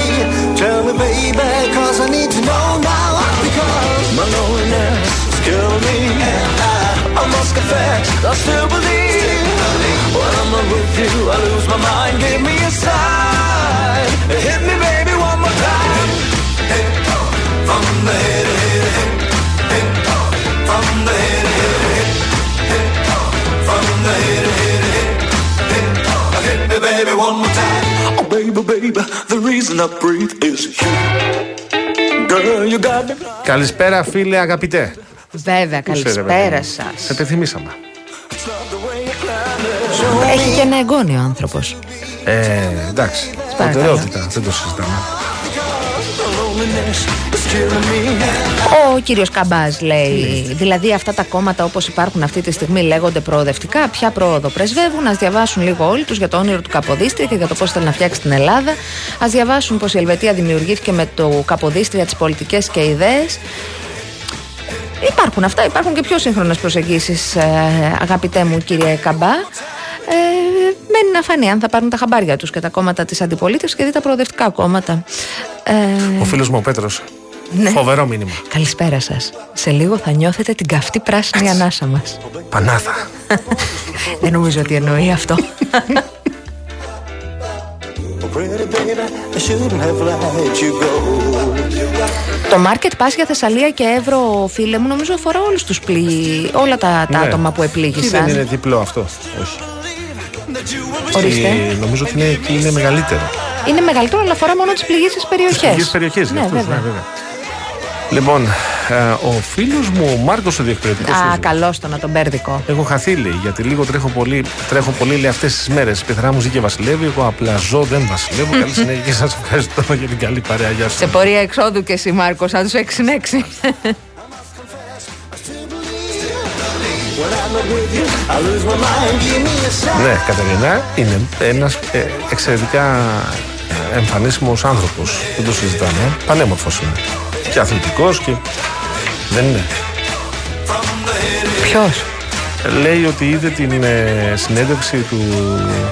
Tell me baby, cause I need to know now. Because my loneliness is killing me. And I I must confess, I still believe. When I'm not with you, I lose my mind. Give me a sign, hit me, baby, one more time. Hit from the head, hit hit from the head, hit hit from the head, hit hit. Hit me, baby, one more time. Oh, baby, baby, the reason I breathe is you. Girl, you got me. Καλησπέρα, φίλε, αγαπητέ. Βέβαια, καλησπέρα σας. Επενθυμίσαμε. Έχει και ένα εγγόνιο άνθρωπος. Ε, εντάξει. Προτεραιότητα, δεν το συζητάμε. Ο κύριος Καμπάς λέει, δηλαδή αυτά τα κόμματα όπως υπάρχουν αυτή τη στιγμή λέγονται προοδευτικά. Ποια πρόοδο πρεσβεύουν? Ας διαβάσουν λίγο όλοι τους για το όνειρο του Καποδίστρια και για το πώς θέλει να φτιάξει την Ελλάδα. Ας διαβάσουν πως η Ελβετία δημιουργήθηκε με το Καποδίστρια, τις πολιτικές και ιδέες. Υπάρχουν αυτά, υπάρχουν και πιο σύγχρονες προσεγγίσεις, αγαπητέ μου κύριε Καμπά. Ε, μένει να φανεί αν θα πάρουν τα χαμπάρια τους και τα κόμματα της αντιπολίτευσης και δει τα προοδευτικά κόμματα. Ε, Ο φίλος μου ο Πέτρος. Ναι. Φοβερό μήνυμα. Καλησπέρα σας. Σε λίγο θα νιώθετε την καυτή πράσινη ανάσα μας. Πανάθα. Δεν νομίζω ότι εννοεί αυτό. Το market pass για Θεσσαλία και Εύρο, φίλε μου, νομίζω αφορά όλους τους πληγ... όλα τα, τα ναι. άτομα που επλήγησαν. Δεν είναι διπλό αυτό. Όχι. Ορίστε. Ε, νομίζω ότι είναι, είναι μεγαλύτερο. Είναι μεγαλύτερο, αλλά αφορά μόνο τις πληγήσεις περιοχές. Τις πληγήσεις περιοχές, ναι, αυτούς, βέβαια. Ναι, βέβαια. Λοιπόν, ε, ο φίλος μου, ο Μάρκος ο Διεκπαιδευτικός. Α, καλώς το να τον μπέρδικο. Έχω χαθεί, λέει, γιατί λίγο τρέχω πολύ, τρέχω πολύ λέει, αυτές τις μέρες. Πιθανά μου ζει και βασιλεύει. Εγώ απλά ζω, δεν βασιλεύω. Καλή συνέχεια και σας ευχαριστώ για την καλή παρέα. Γεια σας. Σε πορεία εξόδου και εσύ, Μάρκος, αν τους έξι έξι. Ναι, Κατερίνα, είναι ένας ε, εξαιρετικά εμφανίσιμος άνθρωπος. Δεν το συζητάμε. Πανέμορφος είναι. Και αθλητικός και δεν είναι. Ποιος? Λέει ότι είδε την συνέντευξη του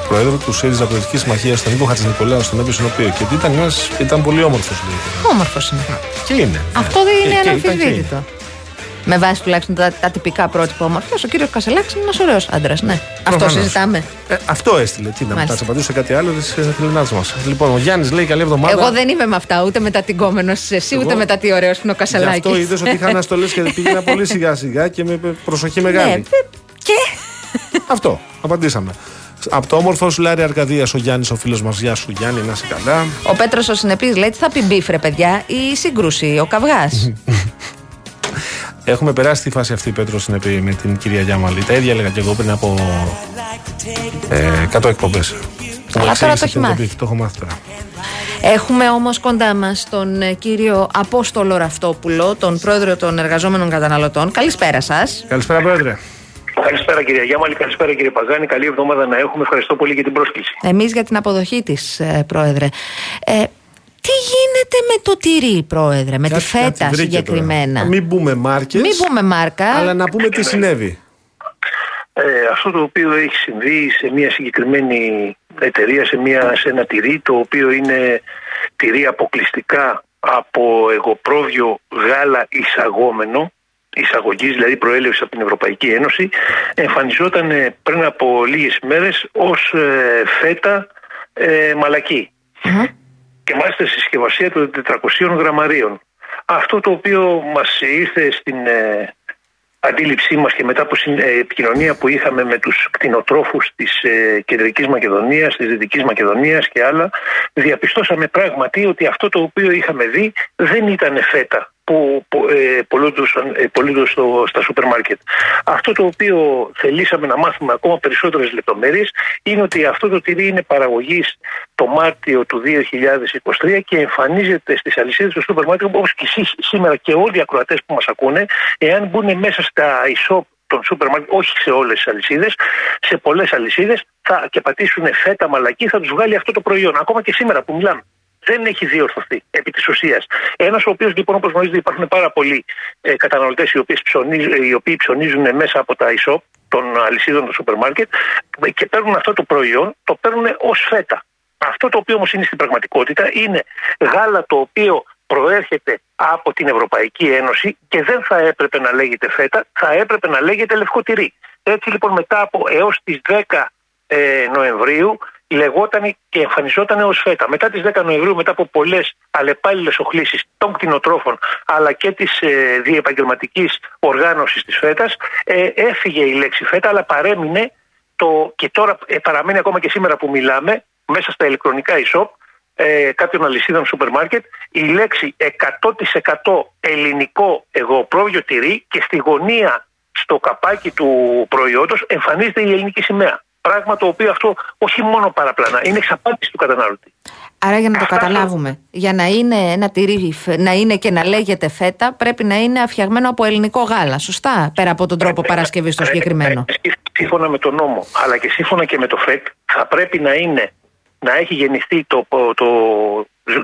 Προέδρου του ΣΥΡΙΖΑ Προεδρικής Συμμαχίας, τον Νίκο Χατζηνικολάου, στον Εμπισονοπείο, και ότι ήταν, ένας, ήταν πολύ όμορφος. Λέει. Όμορφος είναι. Και είναι. Αυτό δεν είναι αναμφισβήτητο. Με βάση τουλάχιστον τα, τα τυπικά πρότυπα όμορφος, ο κύριος Κασελάκης είναι ένας ωραίος άντρας. Ναι. Αυτό συζητάμε. Ε, αυτό έστειλε. Τι να μας απαντήσω σε κάτι άλλο, δεν θέλει να μα. Λοιπόν, ο Γιάννης λέει καλή εβδομάδα. Εγώ δεν είμαι με αυτά, ούτε μετατυγκόμενος εσύ, εγώ... ούτε μετά τι ωραίος είναι ο Κασελάκης. Γι' αυτό είδες ότι είχα αναστολές και πήγαινα πολύ σιγά σιγά και με προσοχή μεγάλη. Ναι, και. Αυτό. Απαντήσαμε. Από το όμορφο Σουλάρη Αρκαδίας, ο Γιάννης, ο φίλος μας. Γεια σου, Γιάννη, να είσαι καλά. Ο Πέτρος ο Συνεπής λέει, τι θα πει μπίφρε, παιδιά, η σύγκρουση, ο καυγάς. Έχουμε περάσει τη φάση αυτή, Πέτρο, συνεπή, με την κυρία Γιάμαλη. Τα ίδια έλεγα και εγώ πριν από εκατό εκπομπές. Αλλά τώρα το έχει μάθει. Το έχω μάθει τώρα. Έχουμε όμως κοντά μας τον κύριο Απόστολο Ραυτόπουλο, τον πρόεδρο των Εργαζόμενων Καταναλωτών. Καλησπέρα σας. Καλησπέρα, πρόεδρε. Καλησπέρα, κυρία Γιάμαλη. Καλησπέρα, κύριε Παγάνη. Καλή εβδομάδα να έχουμε. Ευχαριστώ πολύ για την πρόσκληση. Εμείς για την αποδοχή της, πρόεδρε. Ε, Τι γίνεται με το τυρί, πρόεδρε, με Κάτσε, τη φέτα συγκεκριμένα? Τώρα. Μην πούμε μάρκες, μην πούμε μάρκα, αλλά να πούμε τι συνέβη. Ε, αυτό το οποίο έχει συμβεί σε μια συγκεκριμένη εταιρεία, σε, μια, σε ένα τυρί, το οποίο είναι τυρί αποκλειστικά από εγωπρόβιο γάλα εισαγόμενο, εισαγωγής δηλαδή προέλευση από την Ευρωπαϊκή Ένωση, εμφανιζόταν πριν από λίγες μέρες ως ε, φέτα ε, μαλακή. Mm-hmm. Και μάλιστα στη συσκευασία των τετρακοσίων γραμμαρίων. Αυτό το οποίο μας ήρθε στην ε, αντίληψή μας και μετά από την επικοινωνία που είχαμε με τους κτηνοτρόφους της ε, Κεντρικής Μακεδονίας, της Δυτικής Μακεδονίας και άλλα, διαπιστώσαμε πράγματι ότι αυτό το οποίο είχαμε δει δεν ήταν φέτα που ε, πολλούνται στο, στα σούπερ μάρκετ. Αυτό το οποίο θελήσαμε να μάθουμε ακόμα περισσότερες λεπτομέρειες είναι ότι αυτό το τυρί είναι παραγωγής το Μάρτιο του δύο χιλιάδες είκοσι τρία και εμφανίζεται στις αλυσίδες του σούπερ μάρκετ, όπως και εσείς σήμερα και όλοι οι ακροατές που μας ακούνε, εάν μπουν μέσα στα e-shop των σούπερ μάρκετ, όχι σε όλες τις αλυσίδες, σε πολλές αλυσίδες, θα, και πατήσουν φέτα μαλακή, θα τους βγάλει αυτό το προϊόν. Ακόμα και σήμερα που μιλάμε. Δεν έχει διορθωθεί επί της ουσίας. Ένας ο οποίος, λοιπόν, όπως γνωρίζετε, υπάρχουν πάρα πολλοί ε, καταναλωτές οι, οι οποίοι ψωνίζουν μέσα από τα e-shop των αλυσίδων του σούπερ μάρκετ και παίρνουν αυτό το προϊόν, το παίρνουν ως φέτα. Αυτό το οποίο όμως είναι στην πραγματικότητα είναι γάλα το οποίο προέρχεται από την Ευρωπαϊκή Ένωση και δεν θα έπρεπε να λέγεται φέτα, θα έπρεπε να λέγεται λευκό τυρί. Έτσι λοιπόν μετά από έως τις δέκα ε, Νοεμβρίου λεγόταν και εμφανιζόταν ως φέτα. Μετά τις δέκα Νοεμβρίου, μετά από πολλές αλλεπάλληλες οχλήσεις των κτηνοτρόφων αλλά και της ε, διεπαγγελματικής οργάνωσης της φέτας, ε, έφυγε η λέξη φέτα, αλλά παρέμεινε το, και τώρα ε, παραμένει ακόμα και σήμερα που μιλάμε μέσα στα ηλεκτρονικά e-shop ε, κάποιων αλυσίδων σούπερ μάρκετ η λέξη εκατό τοις εκατό ελληνικό εγωπρόβιο τυρί και στη γωνία στο καπάκι του προϊόντος εμφανίζεται η ελληνική σημαία. Πράγμα το οποίο αυτό όχι μόνο παραπλανά, είναι εξαπάτηση του καταναλωτή. Άρα για να Αυτά το καταλάβουμε, θα... για να είναι ένα τυρί, να είναι και να λέγεται φέτα, πρέπει να είναι αφιαγμένο από ελληνικό γάλα, σωστά, πέρα από τον τρόπο παρασκευής στο συγκεκριμένο. Σύμφωνα με τον νόμο, αλλά και σύμφωνα και με το ΦΕΤ, θα πρέπει να είναι, να έχει γεννηθεί το, το, το,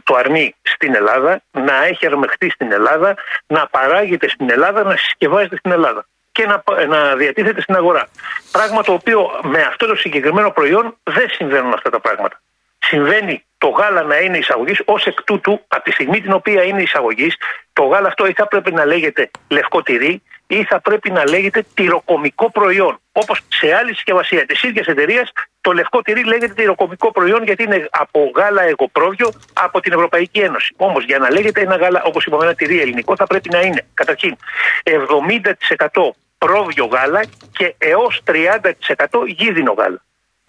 το αρνί στην Ελλάδα, να έχει αρμεχτεί στην Ελλάδα, να παράγεται στην Ελλάδα, να συσκευάζεται στην Ελλάδα και να, να διατίθεται στην αγορά. Πράγμα το οποίο με αυτό το συγκεκριμένο προϊόν δεν συμβαίνουν αυτά τα πράγματα. Συμβαίνει το γάλα να είναι εισαγωγής, ως εκ τούτου, από τη στιγμή την οποία είναι εισαγωγής, το γάλα αυτό ή θα πρέπει να λέγεται λευκό τυρί ή θα πρέπει να λέγεται τυροκομικό προϊόν. Όπως σε άλλη συσκευασία της ίδιας εταιρείας, το λευκό τυρί λέγεται τυροκομικό προϊόν γιατί είναι από γάλα εγωπρόβιο από την Ευρωπαϊκή Ένωση. Όμως για να λέγεται ένα γάλα, όπως είπαμε, ένα τυρί ελληνικό, θα πρέπει να είναι καταρχήν εβδομήντα τοις εκατό πρόβιο γάλα και έως τριάντα τοις εκατό γίδινο γάλα, ναι,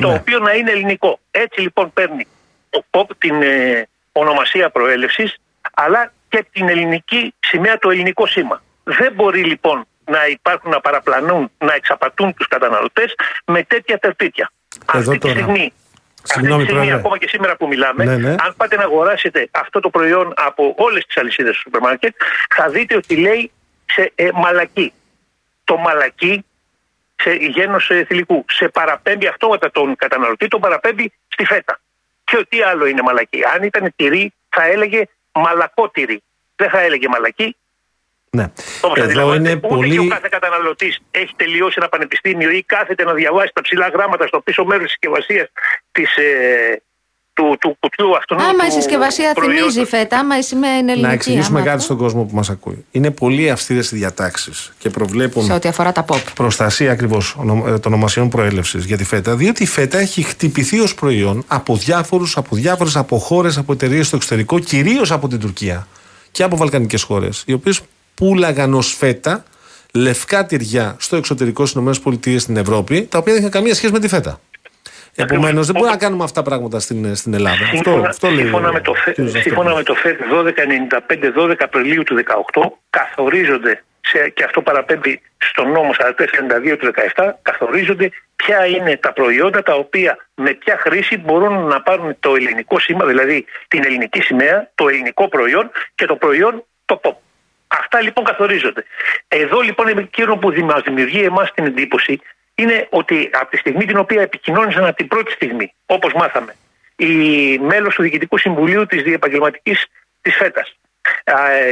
το οποίο να είναι ελληνικό. Έτσι λοιπόν παίρνει ο ΠΟΠ την ε, ονομασία προέλευσης, αλλά και την ελληνική σημαία, το ελληνικό σήμα. Δεν μπορεί λοιπόν να υπάρχουν, να παραπλανούν, να εξαπατούν τους καταναλωτές με τέτοια τερτίτια. Αυτή τη στιγμή, Συγγνώμη, αυτή τη στιγμή ακόμα και σήμερα που μιλάμε, ναι, ναι. αν πάτε να αγοράσετε αυτό το προϊόν από όλες τις αλυσίδες του σούπερ μάρκετ, θα δείτε ότι λέει σε ε, μαλακή. Το μαλακί σε γένος θηλυκού. Σε παραπέμπει αυτόματα τον καταναλωτή, τον παραπέμπει στη φέτα. Και τι άλλο είναι μαλακί. Αν ήταν τυρί, θα έλεγε μαλακό τυρί. Δεν θα έλεγε μαλακί. Ναι. Εδώ δηλαδή, είναι ούτε πολύ... και ο κάθε καταναλωτής έχει τελειώσει ένα πανεπιστήμιο ή κάθεται να διαβάσει τα ψηλά γράμματα στο πίσω μέρος της συσκευασίας της, ε, του, του κουτιού αυτού. Άμα η συσκευασία θυμίζει φέτα, άμα η σημαία είναι ελληνική. Να εξηγήσουμε άμα... κάτι στον κόσμο που μας ακούει. Είναι πολύ αυστηρές οι διατάξεις και προβλέπουν σε ό,τι αφορά τα pop. Προστασία ακριβώς των ονομασιών προέλευσης για τη φέτα, διότι η φέτα έχει χτυπηθεί ως προϊόν από διάφορους, από διάφορες, από χώρες, από εταιρείες στο εξωτερικό, κυρίως από την Τουρκία και από βαλκανικές χώρες, οι οποίες πούλαγαν ως φέτα λευκά τυριά στο εξωτερικό στις ΗΠΑ, στην Ευρώπη, τα οποία δεν είχαν καμία σχέση με τη φέτα. Επομένως, δεν μπορούμε να κάνουμε αυτά τα πράγματα στην, στην Ελλάδα. Σύμφωνα, αυτό, αυτό σύμφωνα, λέει, με, το φε, σύμφωνα με το ΦΕΤ δώδεκα ενενήντα πέντε δώδεκα Απριλίου του δεκαοκτώ καθορίζονται, σε, και αυτό παραπέμπει στον νόμο σαράντα τέσσερα ενενήντα δύο του δεκαεπτά, καθορίζονται ποια είναι τα προϊόντα τα οποία με ποια χρήση μπορούν να πάρουν το ελληνικό σήμα, δηλαδή την ελληνική σημαία, το ελληνικό προϊόν και το προϊόν το pop. Αυτά λοιπόν καθορίζονται. Εδώ λοιπόν εκείνο που μας δημιουργεί εμάς την εντύπωση είναι ότι από τη στιγμή την οποία επικοινώνησαν από την πρώτη στιγμή, όπως μάθαμε, η μέλος του Διοικητικού Συμβουλίου της Διεπαγγελματικής της ΦΕΤΑΣ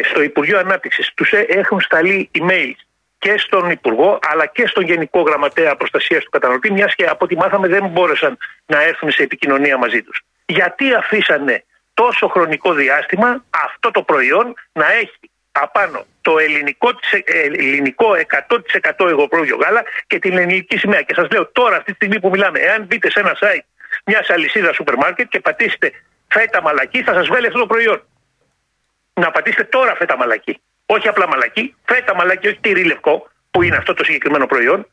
στο Υπουργείο Ανάπτυξης, τους έχουν σταλεί email και στον Υπουργό αλλά και στον Γενικό Γραμματέα Προστασίας του Καταναλωτή, μιας και από ό,τι μάθαμε δεν μπόρεσαν να έρθουν σε επικοινωνία μαζί τους. Γιατί αφήσανε τόσο χρονικό διάστημα αυτό το προϊόν να έχει απάνω το ελληνικό, ελληνικό εκατό τοις εκατό αιγοπρόβιο γάλα και την ελληνική σημαία. Και σας λέω τώρα, αυτή τη στιγμή που μιλάμε, εάν μπείτε σε ένα site μιας αλυσίδας σούπερ μάρκετ και πατήσετε φέτα μαλακή, θα σας βγάλει αυτό το προϊόν. Να πατήσετε τώρα φέτα μαλακή. Όχι απλά μαλακή, φέτα μαλακή, όχι τυρί λευκό, που είναι αυτό το συγκεκριμένο προϊόν.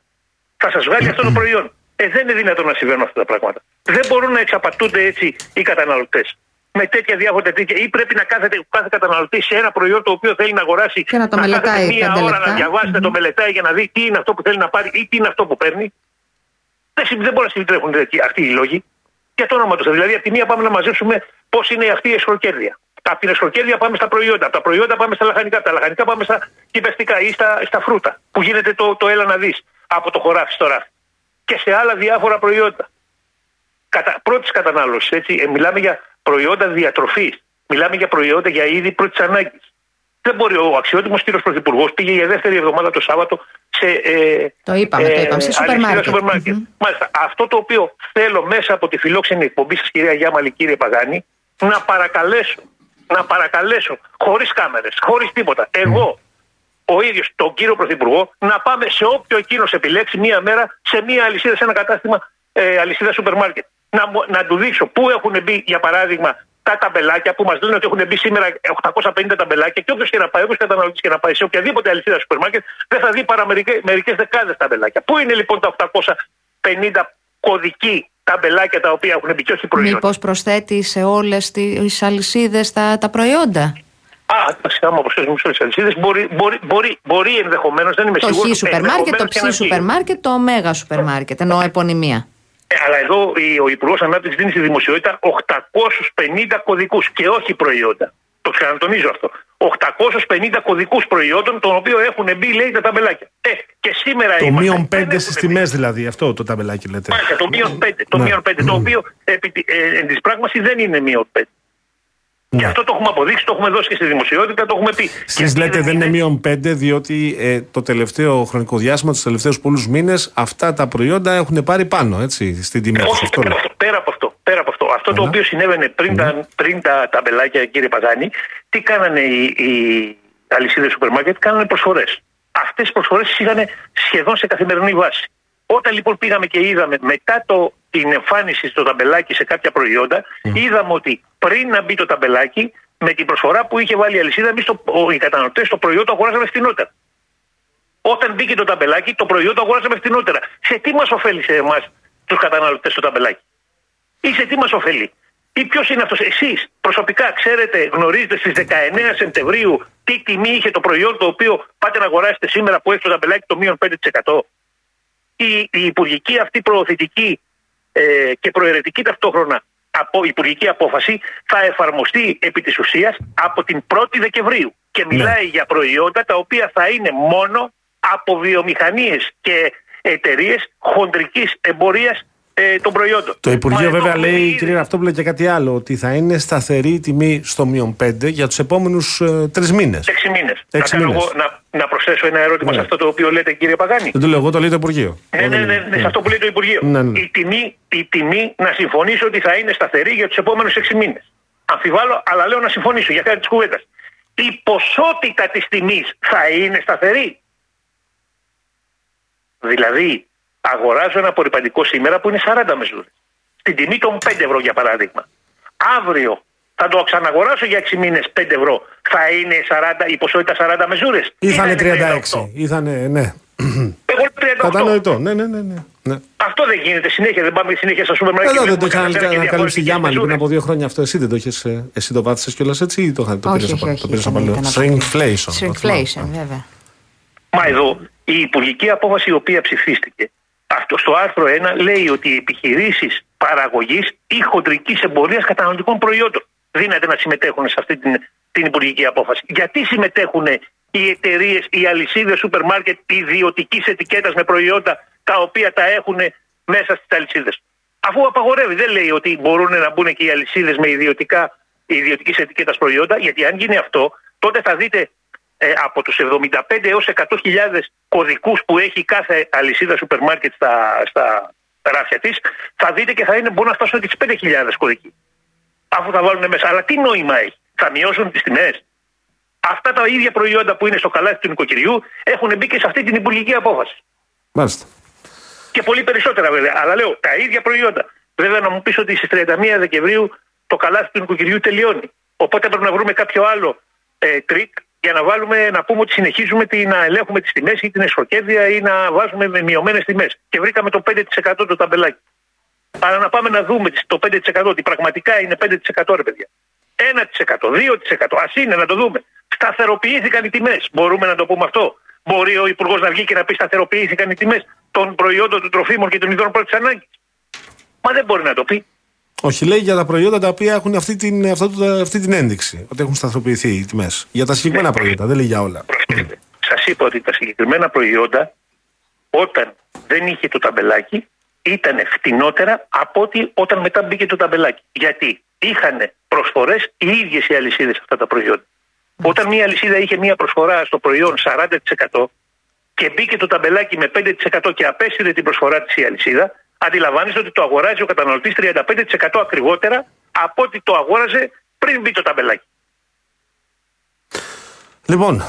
Θα σας βγάλει αυτό το προϊόν. Ε, δεν είναι δυνατόν να συμβαίνουν αυτά τα πράγματα. Δεν μπορούν να εξαπατούνται έτσι οι καταναλωτές. Με τέτοια διάφορα τέτοια. Ή πρέπει να κάθεται ο κάθε καταναλωτής σε ένα προϊόν το οποίο θέλει να αγοράσει και να το μελετάει. Μία ώρα να διαβάσει, να το μελετάει για να δει τι είναι αυτό που θέλει να πάρει ή τι είναι αυτό που παίρνει. Δεν, δεν μπορεί να συντρέχουν αυτοί οι λόγοι. Για το όνομα του. Δηλαδή, από τη μία πάμε να μαζέψουμε πώς είναι αυτή η αισχροκέρδεια. Από την αισχροκέρδεια πάμε στα προϊόντα. Από τα προϊόντα πάμε στα λαχανικά. Από τα λαχανικά πάμε στα κυπευτικά ή στα, στα φρούτα. Που γίνεται το, το έλα να δεις από το χωράφι στο ράφι. Και σε άλλα διάφορα προϊόντα. Κατα, πρώτης κατανάλωσης. Έτσι, ε, μιλάμε για προϊόντα διατροφής. Μιλάμε για προϊόντα για είδη πρώτης ανάγκης. Δεν μπορεί ο αξιότιμος κύριος Πρωθυπουργός πήγε για δεύτερη εβδομάδα το Σάββατο σε. Ε, το είπαμε, ε, το είπαμε. Σε σούπερ μάρκετ. Mm-hmm. Μάλιστα. Αυτό το οποίο θέλω μέσα από τη φιλόξενη εκπομπή σας, κυρία Γιάμαλη, κύριε Παγάνη, να παρακαλέσω. Να παρακαλέσω, χωρίς κάμερες, χωρίς τίποτα, εγώ ο ίδιος τον κύριο Πρωθυπουργό, να πάμε σε όποιο εκείνος επιλέξει μία μέρα σε μία αλυσίδα, σε ένα κατάστημα ε, αλυσίδα σούπερ μάρκετ. Να, να του δείξω πού έχουν μπει, για παράδειγμα, τα ταμπελάκια που μας λένε ότι έχουν μπει σήμερα οκτακόσια πενήντα ταμπελάκια, και όποιος και να πάει, όποιος καταναλωτής και να πάει σε οποιαδήποτε αλυσίδα σούπερ μάρκετ, δεν θα δει παρά μερικές δεκάδες ταμπελάκια. Πού είναι λοιπόν τα οκτακόσια πενήντα κωδικοί τα μπελάκια τα οποία έχουν μπει και όχι προϊόντα? Μήπως προσθέτει σε όλες τις αλυσίδες τα, τα προϊόντα. Α, άμα προσθέσουμε σε όλες τις αλυσίδες, μπορεί, μπορεί, μπορεί, μπορεί ενδεχομένως, δεν είμαι σίγουρος. Το χ σούπερ μάρκετ, το ψ σούπερ μάρκετ, το ωμέγα σούπερ μάρκετ, εννοώ επωνυμία. Ε, αλλά εδώ ο Υπουργός Ανάπτυξης δίνει στη δημοσιότητα οκτακόσιους πενήντα κωδικούς και όχι προϊόντα. Το ξανατονίζω αυτό. οκτακόσιους πενήντα κωδικούς προϊόντων, των οποίων έχουν μπει, λέει, τα ταμπελάκια. Ε, και σήμερα το μείον πέντε στις τιμές, δηλαδή, αυτό το ταμπελάκι λέτε. Μάλιστα, το μείον πέντε, το, ναι. πέντε, το οποίο επί ε, εν της πράγμασης δεν είναι μείον πέντε. Ναι. Και αυτό το έχουμε αποδείξει, το έχουμε δώσει και στη δημοσιότητα, το έχουμε πει. Εσείς λέτε δεν είναι μείον πέντε, διότι ε, το τελευταίο χρονικό διάστημα, τους τελευταίους πολλούς μήνες, αυτά τα προϊόντα έχουν πάρει πάνω, έτσι, στην τιμή. Όχι, πέρα από αυτό. Πέρα από αυτό, αυτό το οποίο συνέβαινε πριν, mm. τα, πριν τα ταμπελάκια, κύριε Παγάνη, τι κάνανε οι, οι αλυσίδες σούπερ μάρκετ? Κάνανε προσφορές. Αυτές οι προσφορές τις είχαν σχεδόν σε καθημερινή βάση. Όταν λοιπόν πήγαμε και είδαμε μετά το, την εμφάνιση στο ταμπελάκι σε κάποια προϊόντα, mm. είδαμε ότι πριν να μπει το ταμπελάκι, με την προσφορά που είχε βάλει η αλυσίδα, εμείς το, ο, οι καταναλωτές το προϊόν το αγοράζαμε φθηνότερα. Όταν μπήκε το ταμπελάκι, το προϊόν το αγοράζαμε φθηνότερα. Σε τι μας ωφέλησε εμάς τους καταναλωτές το ταμπελάκι? Ή σε τι μας ωφελεί? Ή ποιος είναι αυτός? Εσείς προσωπικά ξέρετε, γνωρίζετε στις δεκαεννέα Σεπτεμβρίου τι τιμή είχε το προϊόν το οποίο πάτε να αγοράσετε σήμερα που έχει το ταμπελάκι το μείον πέντε τοις εκατό? Η, η υπουργική αυτή προωθητική ε, και προαιρετική ταυτόχρονα από υπουργική απόφαση θα εφαρμοστεί επί της ουσίας από την πρώτη Δεκεμβρίου. Και μιλάει ναι. για προϊόντα τα οποία θα είναι μόνο από βιομηχανίες και εταιρείες χοντρικής εμπορίας. Το, το Υπουργείο, μα βέβαια, εδώ... λέει η κυρία Ραυτόπουλα και κάτι άλλο, ότι θα είναι σταθερή η τιμή στο μείον πέντε για τους επόμενους ε, τρεις μήνες. Έξι μήνες. Έξι μήνες. Εγώ, να, να προσθέσω ένα ερώτημα ναι. σε αυτό το οποίο λέτε, κύριε Παγάνη. Δεν το λέω εγώ, το λέει το Υπουργείο. Ναι, ναι, ναι, ναι, ναι. σε αυτό που λέει το Υπουργείο. Ναι, ναι. Η, τιμή, η τιμή, να συμφωνήσω ότι θα είναι σταθερή για τους επόμενους έξι μήνες. Αμφιβάλλω, αλλά λέω να συμφωνήσω για χάρη της κουβέντας. Η ποσότητα της τιμής θα είναι σταθερή? Δηλαδή, αγοράζω ένα απορριπαντικό σήμερα που είναι σαράντα μεσούδες. Στην τιμή των πέντε ευρώ, για παράδειγμα. Αύριο θα το ξαναγοράσω για έξι μήνες πέντε ευρώ. Θα είναι σαράντα, η ποσότητα σαράντα μεσούδες. Ή θα είναι τριάντα έξι. Ήθανε, ναι. Εγώ τριάντα οκτώ. Κατανοητό. Ναι, ναι, ναι, ναι. Αυτό δεν γίνεται συνέχεια. Δεν πάμε συνέχεια στα σούπερ μάρκετ. Εδώ δεν το είχα ανακαλύψει η Γιάμαλη πριν από δύο χρόνια αυτό. Εσύ δεν το είχες, εσύ το βάθησες κιόλας έτσι ή το πήρες από αλλού? Shrinkflation, βέβαια. Μα εδώ η υπουργική απόφαση η οποία ψηφίστηκε. Αυτό στο άρθρο ένα λέει ότι οι επιχειρήσεις παραγωγής ή χοντρικής εμπορίας καταναλωτικών προϊόντων δύναται να συμμετέχουν σε αυτή την, την υπουργική απόφαση. Γιατί συμμετέχουν οι εταιρείες, οι αλυσίδες σούπερ μάρκετ ιδιωτικής ετικέτας με προϊόντα τα οποία τα έχουν μέσα στις αλυσίδες? Αφού απαγορεύει, δεν λέει ότι μπορούν να μπουν και οι αλυσίδες με ιδιωτικά, ιδιωτικής ετικέτας προϊόντα, γιατί αν γίνει αυτό, τότε θα δείτε ε, από τους εβδομήντα πέντε έως εκατό χιλιάδες κωδικούς που έχει κάθε αλυσίδα σούπερ μάρκετ στα, στα ράφια της, θα δείτε και θα είναι, μπορούν να φτάσουν και τις πέντε χιλιάδες κωδικοί. αφού θα βάλουν μέσα. Αλλά τι νόημα έχει, θα μειώσουν τις τιμές. Αυτά τα ίδια προϊόντα που είναι στο καλάθι του νοικοκυριού έχουν μπει και σε αυτή την υπουργική απόφαση. Μάλιστα. Και πολύ περισσότερα βέβαια. Αλλά λέω τα ίδια προϊόντα. Βέβαια να μου πεις ότι στις τριάντα μία Δεκεμβρίου το καλάθι του νοικοκυριού τελειώνει. Οπότε πρέπει να βρούμε κάποιο άλλο ε, τρίκ για να, βάλουμε, να πούμε ότι συνεχίζουμε τη, να ελέγχουμε τις τιμές ή την εσχροκέδεια ή να βάζουμε με μειωμένες τιμές. Και βρήκαμε το πέντε τοις εκατό το ταμπελάκι. Αλλά να πάμε να δούμε το πέντε τοις εκατό, ότι πραγματικά είναι πέντε τοις εκατό ρε παιδιά. ένα τοις εκατό, δύο τοις εκατό. Ας είναι να το δούμε. Σταθεροποιήθηκαν οι τιμές. Μπορούμε να το πούμε αυτό. Μπορεί ο υπουργός να βγει και να πει σταθεροποιήθηκαν οι τιμές των προϊόντων των τροφίμων και των ειδών πρώτης ανάγκης. Μα δεν μπορεί να το πει. Όχι, λέει για τα προϊόντα τα οποία έχουν αυτή την, αυτή την ένδειξη. Ότι έχουν σταθεροποιηθεί οι τιμές. Για τα συγκεκριμένα ναι. προϊόντα, δεν λέει για όλα. Προσθέτε. Σας είπα ότι τα συγκεκριμένα προϊόντα, όταν δεν είχε το ταμπελάκι, ήταν φτηνότερα από ότι όταν μετά μπήκε το ταμπελάκι. Γιατί είχαν προσφορές οι ίδιες οι αλυσίδες αυτά τα προϊόντα. Όταν μια αλυσίδα είχε μια προσφορά στο προϊόν σαράντα τοις εκατό και μπήκε το ταμπελάκι με πέντε τοις εκατό και απέσυρε την προσφορά της η αλυσίδα, αντιλαμβάνεστε ότι το αγοράζει ο καταναλωτής τριάντα πέντε τοις εκατό ακριβότερα από ότι το αγόραζε πριν μπει το ταμπελάκι. Λοιπόν,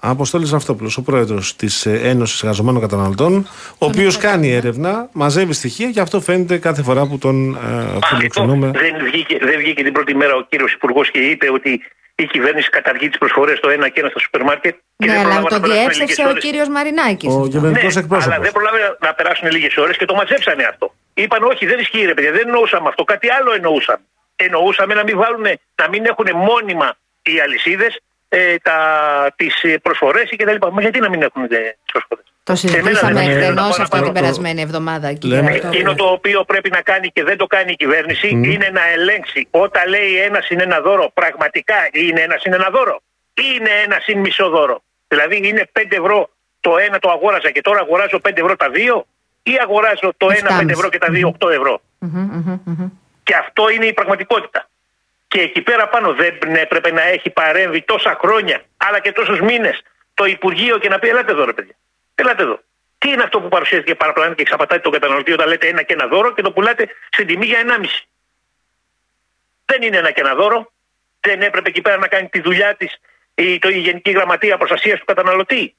Αποστόλης Ναυτόπουλος, ο πρόεδρος της Ένωσης Εργαζομένων Καταναλωτών, ο οποίος κάνει έρευνα, μαζεύει στοιχεία και αυτό φαίνεται κάθε φορά που τον φιλοξενούμε. Δεν, δεν βγήκε την πρώτη μέρα ο κύριος υπουργός και είπε ότι η κυβέρνηση καταργεί τις προσφορές στο ένα και ένα στα σούπερ μάρκετ. Και ναι, αλλά το διέψευσε ο κύριος Μαρινάκης. Ο κυβερνητικός εκπρόσωπος. Αλλά δεν προλάβει να περάσουν λίγες ώρες και το μαζέψανε αυτό. Είπαν όχι, δεν ισχύει ρε παιδιά, δεν εννοούσαμε αυτό. Κάτι άλλο εννοούσαμε. Εννοούσαμε να μην, βάλουν, να μην έχουν μόνιμα οι αλυσίδες ε, τις προσφορές και τα λοιπά. Μα γιατί να μην έχουν τις προσφορές. Το συζητήσαμε εκτενώς αυτή την περασμένη εβδομάδα. Εκείνο το οποίο πρέπει να κάνει και δεν το κάνει η κυβέρνηση mm. είναι να ελέγξει όταν λέει ένα συν ένα δώρο, πραγματικά είναι ένα συν ένα δώρο ή είναι ένα συν μισό δώρο. Δηλαδή είναι πέντε ευρώ το ένα το αγόραζα και τώρα αγοράζω πέντε ευρώ τα δύο ή αγοράζω το ένα πέντε ευρώ και τα δύο οκτώ ευρώ. Mm-hmm, mm-hmm, mm-hmm. Και αυτό είναι η πραγματικότητα. Και εκεί πέρα πάνω δεν έπρεπε να έχει παρέμβει τόσα χρόνια αλλά και τόσους μήνες το Υπουργείο και να πει ελάτε εδώ ρε παιδιά. Ελάτε εδώ. Τι είναι αυτό που παρουσιάζεται και παραπλανάτε και εξαπατάτε τον καταναλωτή όταν λέτε ένα και ένα δώρο και το πουλάτε στην τιμή για ενάμιση. Δεν είναι ένα και ένα δώρο. Δεν έπρεπε εκεί πέρα να κάνει τη δουλειά της η, το, η Γενική Γραμματεία Προστασίας του Καταναλωτή.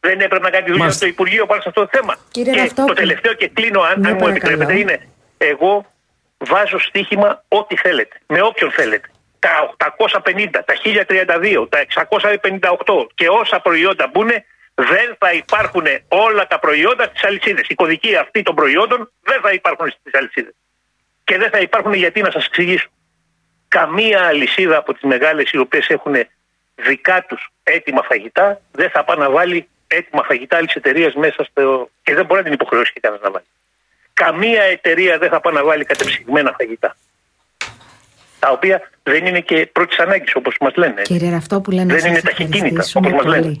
Δεν έπρεπε να κάνει τη δουλειά Μας... στο Υπουργείο πάνω σε αυτό το θέμα. Κύριε και Ναυτόπουλε, το τελευταίο και κλείνω, αν, αν μου επιτρέπετε, είναι εγώ βάζω στοίχημα ό,τι θέλετε, με όποιον θέλετε. Τα οκτακόσια πενήντα, τα χίλια τριάντα δύο, τα εξακόσια πενήντα οκτώ και όσα προϊόντα μπουν. Δεν θα υπάρχουν όλα τα προϊόντα στις αλυσίδες. Οι κωδικοί αυτοί των προϊόντων δεν θα υπάρχουν στις αλυσίδες. Και δεν θα υπάρχουν γιατί να σας εξηγήσω. Καμία αλυσίδα από τις μεγάλες οι οποίες έχουν δικά τους έτοιμα φαγητά δεν θα πάει να βάλει έτοιμα φαγητά άλλης εταιρείας μέσα στο... και δεν μπορεί να την υποχρεώσει και κανένας να βάλει. Καμία εταιρεία δεν θα πάει να βάλει κατεψυγμένα φαγητά. Τα οποία δεν είναι και πρώτης ανάγκης όπως μας λένε. Κύριε Ναυτόπουλε, δεν είναι ταχυκίνητα όπως μας λένε.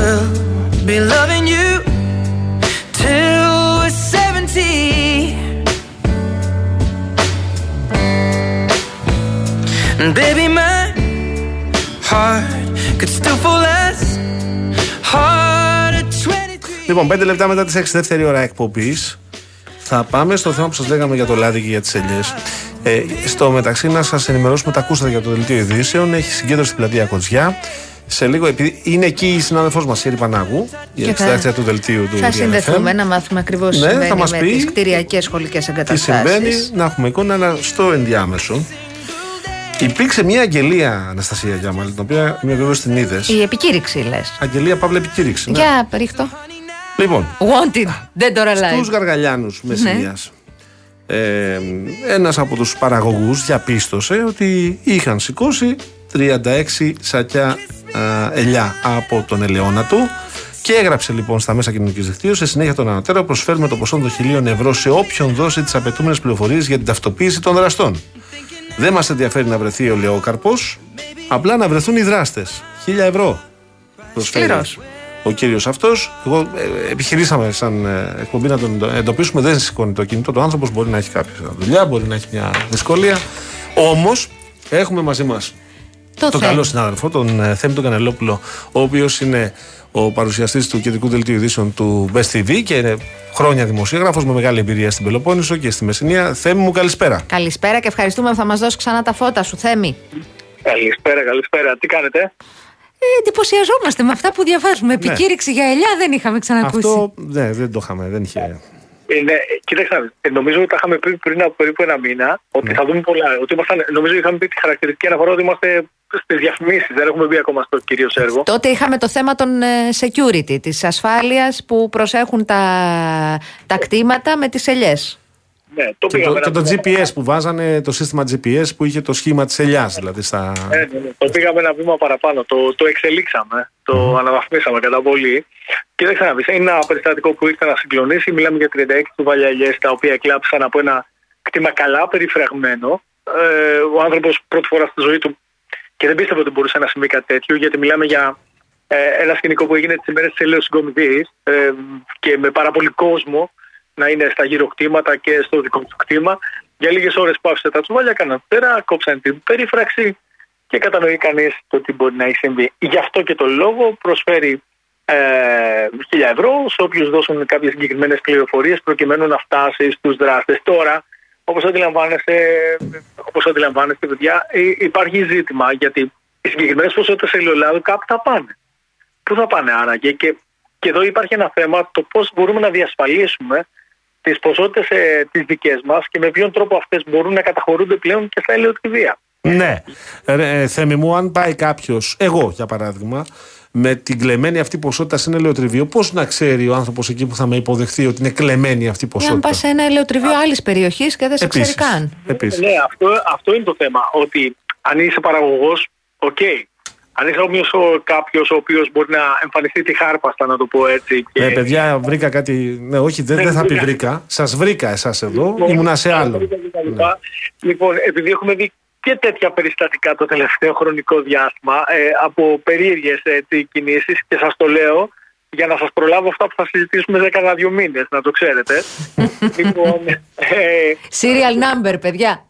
will be loving you till we're seventy. And baby, my heart could still fall as hard at twenty-three. Λοιπόν, πέντε λεπτά μετά τις έξι, δεύτερη ώρα εκπομπής. Θα πάμε στο θέμα που σας λέγαμε για το λάδι και για τις ελιές. Ε, στο μεταξύ να σας ενημερώσουμε, τα ακούσατε για το δελτίο ειδήσεων. Έχει συγκέντρωση στην πλατεία Κοντζιά. Σε λίγο, επειδή είναι εκεί η συνάδελφός μας, η Ερή Πανάγου, η εξετάστρια του δελτίου του Real εφ εμ. Θα συνδεθούμε να μάθουμε ακριβώς τι συμβαίνει με τις κτηριακές σχολικές εγκαταστάσεις. Τι συμβαίνει, να έχουμε εικόνα, αλλά στο ενδιάμεσο υπήρξε μια αγγελία, Αναστασία Γιάμαλη, την οποία είμαι βέβαιος την είδες. Η επικήρυξη, λες. Αγγελία, παύλα, επικήρυξη. Ναι. Για ρίχτω. Λοιπόν. Wanted, δεν τώρα live. Στους Γαργαλιάνους Μεσσηνίας. Ναι. Ε, ένας από τους παραγωγούς διαπίστωσε ότι είχαν σηκώσει τριάντα έξι σακιά α, ελιά από τον ελαιόνα του και έγραψε λοιπόν στα μέσα κοινωνικής δικτύωσης. Σε συνέχεια τον ανατέρα προσφέρουμε το ποσό των χιλίων ευρώ σε όποιον δώσει τις απαιτούμενες πληροφορίες για την ταυτοποίηση των δραστών. Δεν μας ενδιαφέρει να βρεθεί ο ελαιόκαρπος, απλά να βρεθούν οι δράστες. Χίλια ευρώ προσφέρει ο κύριος αυτός. Εγώ ε, επιχειρήσαμε σαν ε, εκπομπή να τον εντοπίσουμε. Δεν σηκώνει το κινητό. Το άνθρωπος μπορεί να έχει κάποια δουλειά, μπορεί να έχει μια δυσκολία. Όμως έχουμε μαζί μας το τον καλό συνάδελφο, τον ε, Θέμη τον Κανελόπουλο, ο οποίος είναι ο παρουσιαστής του κεντρικού δελτίου ειδήσεων του Best τι βι και είναι χρόνια δημοσιογράφος με μεγάλη εμπειρία στην Πελοπόννησο και στη Μεσσηνία. Θέμη μου, καλησπέρα. Καλησπέρα και ευχαριστούμε που θα μας δώσεις ξανά τα φώτα σου, Θέμη. Καλησπέρα, καλησπέρα. Τι κάνετε? Ε, εντυπωσιαζόμαστε με αυτά που διαβάζουμε. Επικήρυξη, ναι, για ελιά δεν είχαμε ξανακούσει. Αυτό ναι, δεν το είχαμε, δεν είχε. Ε, ναι, κοίταξα, νομίζω ότι τα είχαμε πει πριν από περίπου ένα μήνα, ότι ναι, θα δούμε πολλά. Ότι ήμασταν, νομίζω είχαμε πει τη χαρακτηριστική αναφορά ότι είμαστε στις διαφημίσεις, δεν έχουμε μπει ακόμα στο κυρίως έργο. Τότε είχαμε το θέμα των security, της ασφάλειας που προσέχουν τα, τα κτήματα με τις ελιές. Ναι, το και το, και το τζι πι ες που βάζανε, το σύστημα τζι πι ες που είχε το σχήμα της ελιάς, δηλαδή στα... ναι, ναι, ναι. Το πήγαμε ένα βήμα παραπάνω, το, το εξελίξαμε, το mm. αναβαθμίσαμε κατά πολύ. Και δεν ξαναβείς, είναι ένα περιστατικό που ήρθε να συγκλονίσει. Μιλάμε για τριάντα έξι τουβάλια ελιές τα οποία εκλάψαν από ένα κτήμα καλά περιφραγμένο. Ε, ο άνθρωπος πρώτη φορά στη ζωή του και δεν πίστευε ότι μπορούσε να συμβεί κάτι τέτοιο, γιατί μιλάμε για ε, ένα σκηνικό που έγινε τις ημέρες της ελαιός συγκομιδής ε, και με πάρα πολύ κόσμο να είναι στα γύρω κτήματα και στο δικό του κτήμα. Για λίγες ώρες πάυσαν τα τσουβάλια, έκαναν πέρα, κόψαν την περίφραξη και κατανοεί κανείς το τι μπορεί να έχει συμβεί. Γι' αυτό και το λόγο προσφέρει ε, χίλια ευρώ σε όποιους δώσουν κάποιες συγκεκριμένες πληροφορίες προκειμένου να φτάσει στους δράστες. Τώρα, όπως αντιλαμβάνεστε, όπως αντιλαμβάνεστε παιδιά, υπάρχει ζήτημα γιατί οι συγκεκριμένες ποσότητες ελαιολάδου κάπου θα πάνε. Πού θα πάνε άραγε? Και, και εδώ υπάρχει ένα θέμα, το πώς μπορούμε να διασφαλίσουμε τις ποσότητες ε, τις δικές μας και με ποιον τρόπο αυτές μπορούν να καταχωρούνται πλέον και στα ελαιοτριβεία. Ναι. Ε, Θέμη μου, αν πάει κάποιος, εγώ για παράδειγμα, με την κλεμμένη αυτή ποσότητα σε ένα ελαιοτριβείο, πώς να ξέρει ο άνθρωπος εκεί που θα με υποδεχθεί ότι είναι κλεμμένη αυτή η ποσότητα? Αν πας σε ένα ελαιοτριβείο άλλης περιοχής και δεν σε ξέρει καν. Επίσης. Ναι, αυτό, αυτό είναι το θέμα. Ότι αν είσαι παραγωγός, οκ. Okay. Αν είσαι όμως κάποιος ο οποίος μπορεί να εμφανιστεί τη χάρπαστα, να το πω έτσι. Και... ναι, παιδιά, βρήκα κάτι. Ναι, όχι, δεν, δεν θα βρήκα. πει βρήκα. Σας βρήκα εσάς εδώ. Ναι, ήμουνα σε άλλο. Βρήκα, βρήκα, ναι. Λοιπόν, επειδή έχουμε δει και τέτοια περιστατικά το τελευταίο χρονικό διάστημα ε, από περίεργες ε, κινήσεις, και σας το λέω για να σας προλάβω αυτά που θα συζητήσουμε σε κανένα δύο μήνες, να το ξέρετε. Λοιπόν, ε, serial number, παιδιά.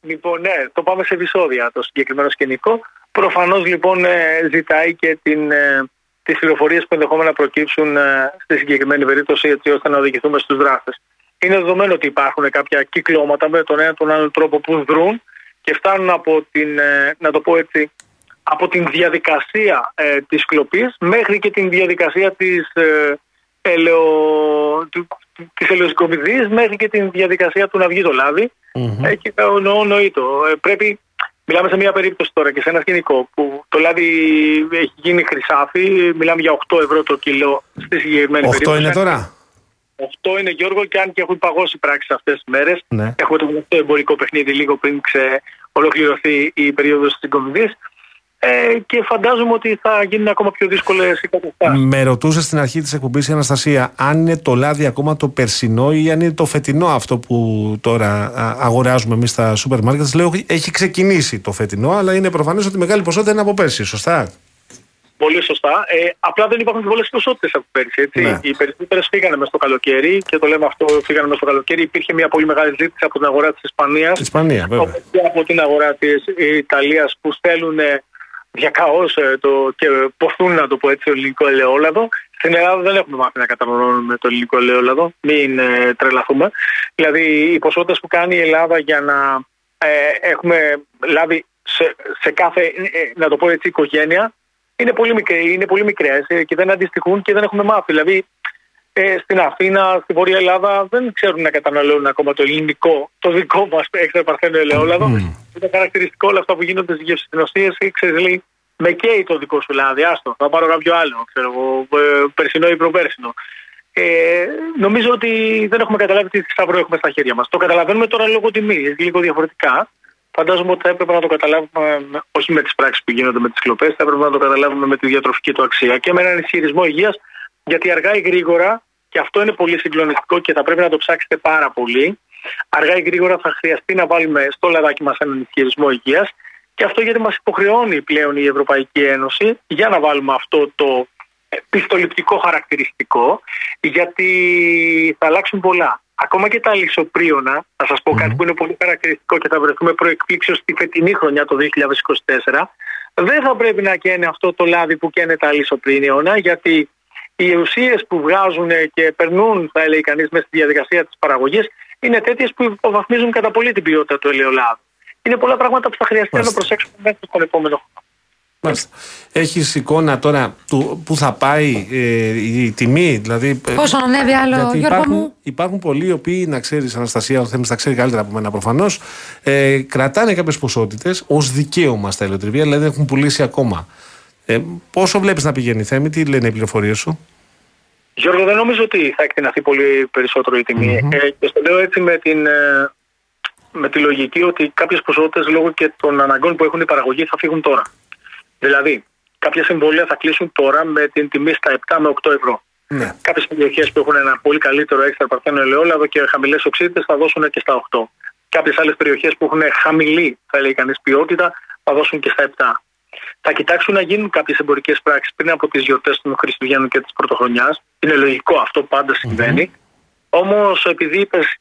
Λοιπόν, ναι, το πάμε σε επεισόδια το συγκεκριμένο σκηνικό. Προφανώς λοιπόν ε, ζητάει και την, ε, τις πληροφορίες που ενδεχόμενα να προκύψουν ε, στη συγκεκριμένη περίπτωση, έτσι ώστε να οδηγηθούμε στους δράστες. Είναι δεδομένο ότι υπάρχουν κάποια κυκλώματα με τον ένα τον άλλο τρόπο που δρούν και φτάνουν από την, ε, να το πω έτσι, από την διαδικασία ε, της κλοπής μέχρι και την διαδικασία της, ε, ελαιο... του, της ελαιοσκομιδής, μέχρι και την διαδικασία του να βγει το λάδι. Mm-hmm. ε, και εννοώ νοήτο. Ε, πρέπει... Μιλάμε σε μια περίπτωση τώρα και σε ένα σκηνικό που το λάδι έχει γίνει χρυσάφι. Μιλάμε για οκτώ ευρώ το κιλό στη συγκεκριμένη περίπτωση. οκτώ είναι τώρα. οκτώ είναι, Γιώργο, και αν και έχουν παγώσει πράξεις αυτές τις μέρες. Ναι. Έχουμε το γνωστό εμπορικό παιχνίδι λίγο πριν ξε... ολοκληρωθεί η περίοδος της κομβιδής. Ε, και φαντάζομαι ότι θα γίνουν ακόμα πιο δύσκολες οι καταστάσεις. Με ρωτούσε στην αρχή της εκπομπής η Αναστασία αν είναι το λάδι ακόμα το περσινό ή αν είναι το φετινό αυτό που τώρα αγοράζουμε εμείς στα σούπερ μάρκετ. Λέω έχει ξεκινήσει το φετινό, αλλά είναι προφανές ότι μεγάλη ποσότητα είναι από πέρσι, σωστά? Πολύ σωστά. Ε, απλά δεν υπάρχουν πολλές ποσότητες από πέρσι. Έτσι. Ναι. Οι περισσότερες φύγανε μες στο καλοκαίρι και το λέμε αυτό, φύγανε μες στο καλοκαίρι. Υπήρχε μια πολύ μεγάλη ζήτηση από την αγορά της Ισπανίας. Ισπανία, βέβαια. Από την αγορά της Ιταλίας που στέλνουν διακαώς το, και ποθούν, να το πω έτσι, το ελληνικό ελαιόλαδο. Στην Ελλάδα δεν έχουμε μάθει να καταναλώνουμε το ελληνικό ελαιόλαδο, μην ε, τρελαθούμε. Δηλαδή οι ποσότητες που κάνει η Ελλάδα για να ε, έχουμε λάβει σε, σε κάθε, ε, να το πω έτσι, οικογένεια είναι πολύ, μικρή, είναι πολύ μικρές ε, και δεν αντιστοιχούν και δεν έχουμε μάθει. Δηλαδή ε, στην Αθήνα, στη Βόρεια Ελλάδα δεν ξέρουν να καταναλώνουν ακόμα το ελληνικό, το δικό μας έξω παρθένο ελαιόλαδο. Mm. Είναι χαρακτηριστικό όλα αυτά που γίνονται στις γευσινοσίες. Ξέρεις, λέει, με καίει το δικό σου λάδι, άστο, θα πάρω κάποιο άλλο, ξέρω, περσινό ή προπέρσινο. Ε, νομίζω ότι δεν έχουμε καταλάβει τι θησαυρό έχουμε στα χέρια μας. Το καταλαβαίνουμε τώρα λόγω τιμής, λίγο διαφορετικά. Φαντάζομαι ότι θα έπρεπε να το καταλάβουμε όχι με τις πράξεις που γίνονται με τις κλοπές, θα έπρεπε να το καταλάβουμε με τη διατροφική του αξία και με έναν ισχυρισμό υγείας, γιατί αργά ή γρήγορα, και αυτό είναι πολύ συγκλονιστικό και θα πρέπει να το ψάξετε πάρα πολύ. αργά ή γρήγορα θα χρειαστεί να βάλουμε στο λαδάκι μας έναν ισχυρισμό υγείας. Και αυτό γιατί μας υποχρεώνει πλέον η Ευρωπαϊκή Ένωση, για να βάλουμε αυτό το πιστοληπτικό χαρακτηριστικό, γιατί θα αλλάξουν πολλά. Ακόμα και τα λυσοπρίωνα, θα σας πω mm-hmm. κάτι που είναι πολύ χαρακτηριστικό και θα βρεθούμε προεκπλήξεως στη φετινή χρονιά, το δύο χιλιάδες είκοσι τέσσερα. Δεν θα πρέπει να καίνε αυτό το λάδι που καίνε τα λυσοπρίωνα, γιατί οι ουσίες που βγάζουν και περνούν, θα έλεγε κανείς, μέσα στη διαδικασία της παραγωγής, είναι τέτοιες που υποβαθμίζουν κατά πολύ την ποιότητα του ελαιολάδου. Είναι πολλά πράγματα που θα χρειαστεί να προσέξουμε μέσα στον επόμενο χρόνο. Μάλιστα. Έχεις εικόνα τώρα του, που θα πάει ε, η τιμή, δηλαδή. Πόσο ανέβει άλλο, Γιώργο υπάρχουν, μου. Υπάρχουν πολλοί οι οποίοι, να ξέρεις, Αναστασία, ο Θέμης τα ξέρει καλύτερα από μένα προφανώς, ε, κρατάνε κάποιες ποσότητες ως δικαίωμα στα ελαιοτριβεία, δηλαδή δεν έχουν πουλήσει ακόμα. Ε, πόσο βλέπεις να πηγαίνει, Θέμη, τι λένε οι πληροφορίες σου? Γιώργο, δεν νομίζω ότι θα εκτιναθεί πολύ περισσότερο η τιμή. Mm-hmm. Ε, και στο λέω έτσι με την. Ε, με τη λογική ότι κάποιες ποσότητες λόγω και των αναγκών που έχουν οι παραγωγοί θα φύγουν τώρα. Δηλαδή, κάποια συμβόλαια θα κλείσουν τώρα με την τιμή στα επτά με οκτώ ευρώ. Ναι. Κάποιες περιοχές που έχουν ένα πολύ καλύτερο έξτρα παρθένο ελαιόλαδο και χαμηλές οξύτητες θα δώσουν και στα οκτώ. Κάποιες άλλες περιοχές που έχουν χαμηλή, θα λέει κανείς, ποιότητα θα δώσουν και στα επτά. Θα κοιτάξουν να γίνουν κάποιες εμπορικές πράξεις πριν από τις γιορτές των Χριστουγέννων και της Πρωτοχρονιάς. Είναι λογικό αυτό, πάντα συμβαίνει. Mm-hmm. Όμως, επειδή είπες.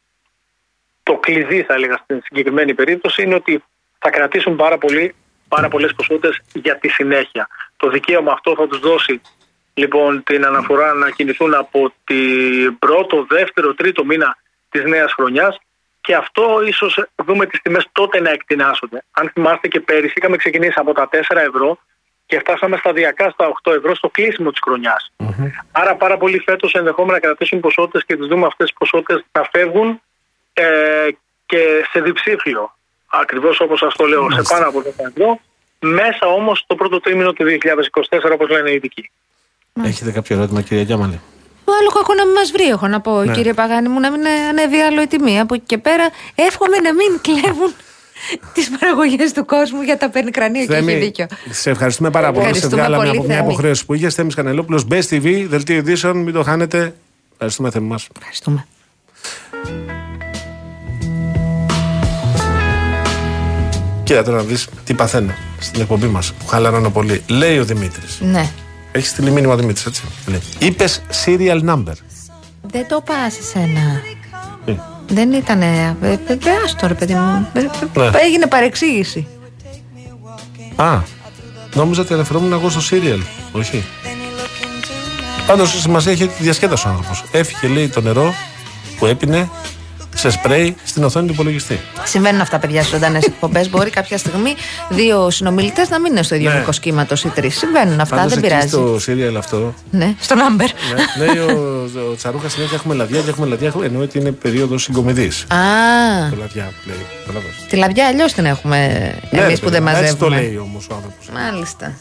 Το κλειδί, θα έλεγα, στην συγκεκριμένη περίπτωση είναι ότι θα κρατήσουν πάρα, πολύ, πάρα πολλές ποσότητες για τη συνέχεια. Το δικαίωμα αυτό θα τους δώσει λοιπόν την αναφορά να κινηθούν από την πρώτο, δεύτερο, τρίτο μήνα της νέας χρονιάς και αυτό ίσως δούμε τις τιμές τότε να εκτινάσονται. Αν θυμάστε και πέρυσι είχαμε ξεκινήσει από τα τέσσερα ευρώ και φτάσαμε σταδιακά στα οκτώ ευρώ στο κλείσιμο της χρονιάς. Mm-hmm. Άρα πάρα πολλοί φέτος ενδεχόμενα να κρατήσουν ποσότητες και τις δούμε αυτές τις ποσότητες να φεύγουν και σε διψήφιο, ακριβώς όπως σας το λέω, σε πάνω από δέκα ευρώ, μέσα όμως το πρώτο τρίμηνο του δύο χιλιάδες είκοσι τέσσερα, όπως λένε οι ειδικοί. Έχετε κάποιο ερώτημα, κυρία Γιάμαλη? Άλλο κακό να μην μας βρει, έχω να πω, ναι. Κύριε Παγάνη μου, να μην ανέβει άλλο η τιμή. Από εκεί και πέρα, εύχομαι να μην κλέβουν τις παραγωγές του κόσμου για τα πενικρανία και έχει δίκιο. Σε ευχαριστούμε πάρα πολύ. Σε βγάλαμε από μια υποχρέωση που είχε. Θέμης Κανελόπουλος, Best τι βι, δελτίο ειδήσεων, μην το χάνετε. Ευχαριστούμε, Θέμη μας. Ευχαριστούμε. Κοίτα τώρα να δεις τι παθαίνω στην εκπομπή μας που χαλαρώνω πολύ. Λέει ο Δημήτρης. Ναι. Έχει στείλει μήνυμα Δημήτρης, έτσι. Είπες serial number. Δεν το πας εσένα. Ε. Δεν ήτανε. Άστο ρε παιδί μου. Ναι. Έγινε παρεξήγηση. Α. Νόμιζα ότι αναφερόμουν εγώ στο serial. Όχι. Πάντως σημασία έχει ότι διασκέδασε ο άνθρωπος. Έφυγε, λέει, το νερό που έπινε σε σπρέι στην οθόνη του υπολογιστή. Συμβαίνουν αυτά, παιδιά, στις ζωντανές εκπομπές. Μπορεί κάποια στιγμή δύο συνομιλητές να μην είναι στο ίδιο μήκος κύματος ή τρεις. Συμβαίνουν αυτά, πάντως δεν πειράζει. Στο σύριαλ αυτό. Ναι, στον Άμπερ. Ναι, λέει ο, ο Τσαρούχα συνέχεια έχουμε λαδιά και έχουμε λαδιά. Εννοεί ότι είναι περίοδος συγκομιδής. Α. Το λαδιά, λέει. Τη λαδιά αλλιώς την έχουμε εμείς, ναι, που δεν μαζεύουμε. Έτσι το λέει όμως ο άνθρωπος. Μάλιστα.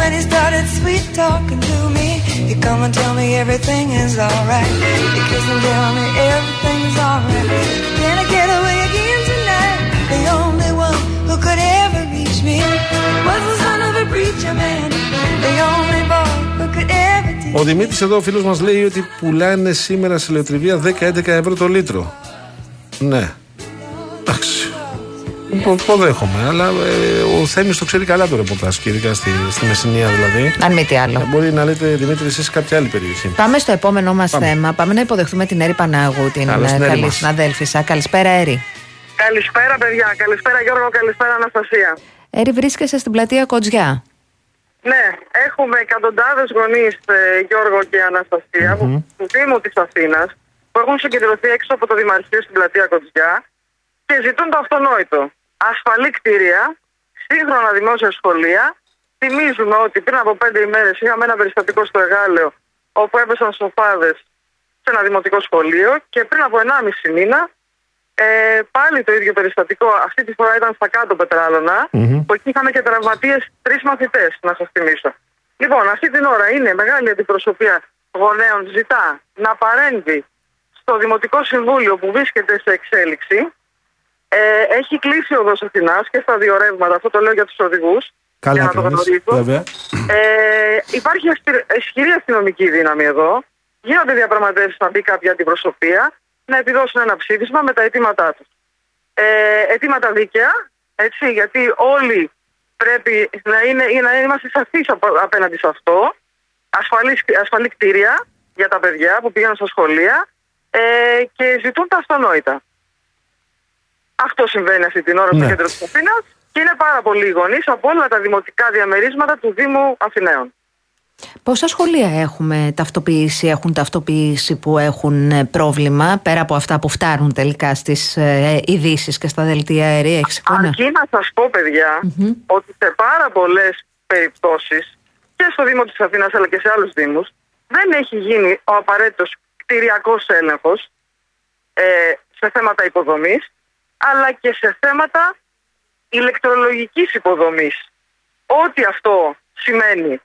When he started sweet talking to me, he come and tell me everything is alright. He kiss and tell me everything is alright. Can I get away again tonight? The only one who could ever reach me was the son of a preacher man. The only boy who could ever teach me. Ο Δημήτρης εδώ, ο φίλος μας, λέει ότι πουλάνε σήμερα σε ελαιοτριβεία δέκα με έντεκα ευρώ το λίτρο. Ναι. Εντάξει. Υποδέχομαι, αλλά ε, ο Θέμης το ξέρει καλά το ρεπορτάζ και ειδικά στη, στη Μεσσηνία δηλαδή. Αν μη τι άλλο. Μπορεί να λέτε, Δημήτρη, εσείς κάποια άλλη περιοχή. Πάμε στο επόμενό μας Πάμε. θέμα. Πάμε να υποδεχτούμε την Ερή Πανάγου, την καλή συναδέλφισσα. Καλησπέρα, Ερή. Καλησπέρα, παιδιά. Καλησπέρα, Γιώργο. Καλησπέρα, Αναστασία. Ερή, βρίσκεσαι στην πλατεία Κοντζιά. Ναι, έχουμε εκατοντάδες γονείς, Γιώργο και Αναστασία, mm-hmm. του Δήμου της Αθήνας, που έχουν συγκεντρωθεί έξω από το Δημαρχείο στην πλατεία Κοντζιά και ζητούν το αυτονόητο. Ασφαλή κτίρια, σύγχρονα δημόσια σχολεία. Θυμίζουμε ότι πριν από πέντε ημέρες είχαμε ένα περιστατικό στο Εγάλεο όπου έπεσαν σοφάδες σε ένα δημοτικό σχολείο και πριν από ενάμιση μήνα ε, πάλι το ίδιο περιστατικό, αυτή τη φορά ήταν στα Κάτω Πετράλωνα, mm-hmm. που εκεί είχαμε και τραυματίες τρεις μαθητές, να σας θυμίσω. Λοιπόν, αυτή την ώρα είναι μεγάλη αντιπροσωπεία γονέων, ζητά να παρέμβει στο Δημοτικό Συμβούλιο που βρίσκεται σε εξέλιξη. Ε, έχει κλείσει ο οδός Αθηνάς και στα δύο ρεύματα, αυτό το λέω για τους οδηγούς. Καλά, για να το γνωρίζουν. Ε, υπάρχει ισχυρή αστυνομική δύναμη εδώ. γίνονται διαπραγματεύσεις να μπει κάποια αντιπροσωπεία να επιδώσουν ένα ψήφισμα με τα αιτήματά τους. Ε, αιτήματα δίκαια, έτσι, γιατί όλοι πρέπει να, είναι, να είμαστε σαφείς απέναντι σε αυτό. Ασφαλή, ασφαλή κτίρια για τα παιδιά που πήγαιναν στα σχολεία ε, και ζητούν τα αυτονόητα. Αυτό συμβαίνει αυτή την ώρα στο ναι. κέντρο της Αθήνας και είναι πάρα πολλοί γονείς από όλα τα δημοτικά διαμερίσματα του Δήμου Αθηναίων. Πόσα σχολεία έχουμε ταυτοποίηση, έχουν ταυτοποίηση που έχουν πρόβλημα, πέρα από αυτά που φτάνουν τελικά στις ε, ειδήσεις και στα δελτία αερία, έχεις εικόνα? Αρκεί να σας πω, παιδιά, mm-hmm. ότι σε πάρα πολλές περιπτώσεις και στο Δήμο της Αθήνας αλλά και σε άλλους Δήμους δεν έχει γίνει ο απαραίτητος κτηριακός έλεγχος ε, σε θέματα υποδομής αλλά και σε θέματα ηλεκτρολογικής υποδομής. Ό,τι αυτό σημαίνει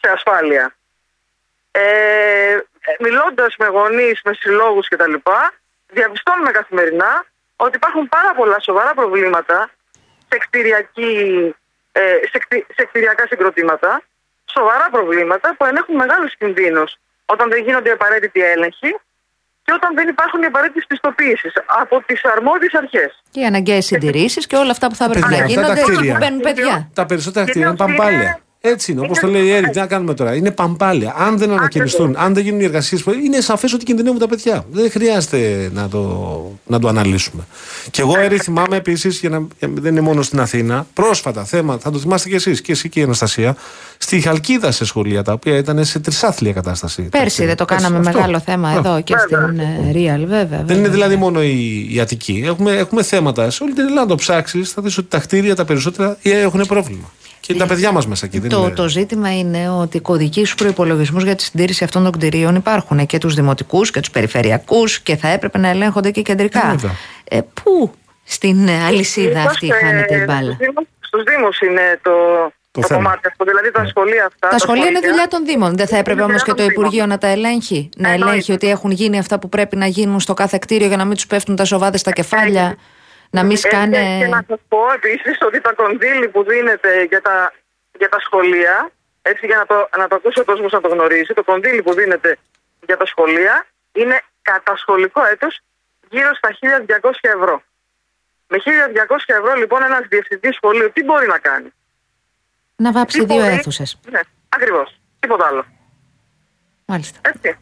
σε ασφάλεια. Ε, μιλώντας με γονείς, με συλλόγους κτλ, διαπιστώνουμε καθημερινά ότι υπάρχουν πάρα πολλά σοβαρά προβλήματα σε, ε, σε, κτι, σε κτηριακά συγκροτήματα, σοβαρά προβλήματα που ενέχουν μεγάλους κινδύνους όταν δεν γίνονται απαραίτητοι έλεγχοι και όταν δεν υπάρχουν οι απαραίτητες πιστοποίησεις από τις αρμόδιες αρχές. Και οι αναγκαίες συντηρήσεις και όλα αυτά που θα πρέπει να γίνονται όταν μπαίνουν παιδιά. Τα περισσότερα κτίρια είναι παμπάλια. Έτσι είναι, όπως το λέει η Έρη, τι να κάνουμε τώρα. Είναι παμπάλια. Αν δεν ανακαινιστούν, αν δεν γίνουν οι εργασίες, είναι σαφές ότι κινδυνεύουν τα παιδιά. Δεν χρειάζεται να το, να το αναλύσουμε. Και εγώ, Έρη, θυμάμαι επίσης, για να δεν είναι μόνο στην Αθήνα, πρόσφατα θέμα, θα το θυμάστε κι εσείς, και εσύ και η Αναστασία, στη Χαλκίδα σε σχολεία τα οποία ήταν σε τρισάθλια κατάσταση. Πέρσι δεν το κάναμε αυτό. Μεγάλο θέμα εδώ βέβαια. Και στην Real, βέβαια. βέβαια. Δεν είναι δηλαδή μόνο η, η Αττική. Έχουμε, έχουμε θέματα σε όλη την Ελλάδα. Το ψάξεις, θα δεις ότι τα κτίρια τα περισσότερα έχουν πρόβλημα. Και τα παιδιά μας μέσα εκεί. Το, το ζήτημα είναι ότι οι κωδικοί στους προϋπολογισμούς για τη συντήρηση αυτών των κτηρίων υπάρχουν και τους δημοτικούς και τους περιφερειακούς και θα έπρεπε να ελέγχονται και κεντρικά. Ε, πού στην αλυσίδα ε, αυτή χάνεται η μπάλα? Στους Δήμους είναι το, το, το κομμάτι αυτό. Δηλαδή τα σχολεία αυτά. Τα σχολεία είναι δουλειά των Δήμων. Δεν θα έπρεπε όμως και το Υπουργείο να τα ελέγχει? Να ελέγχει ότι έχουν γίνει αυτά που πρέπει να γίνουν στο κάθε κτίριο για να μην τους πέφτουν τα σοβάδες στα κεφάλια. Να μην σκάνε... ε, και να σας πω επίσης ότι τα κονδύλια που δίνεται για τα, για τα σχολεία, έτσι, για να το, να το ακούσει ο κόσμος να το γνωρίζει, το κονδύλι που δίνεται για τα σχολεία είναι κατά σχολικό έτος γύρω στα χίλια διακόσια ευρώ. Με χίλια διακόσια ευρώ λοιπόν ένας διευθυντής σχολείου τι μπορεί να κάνει? Να βάψει δύο αίθουσες. Ναι, ακριβώς. Τίποτα άλλο. Μάλιστα. Έτσι.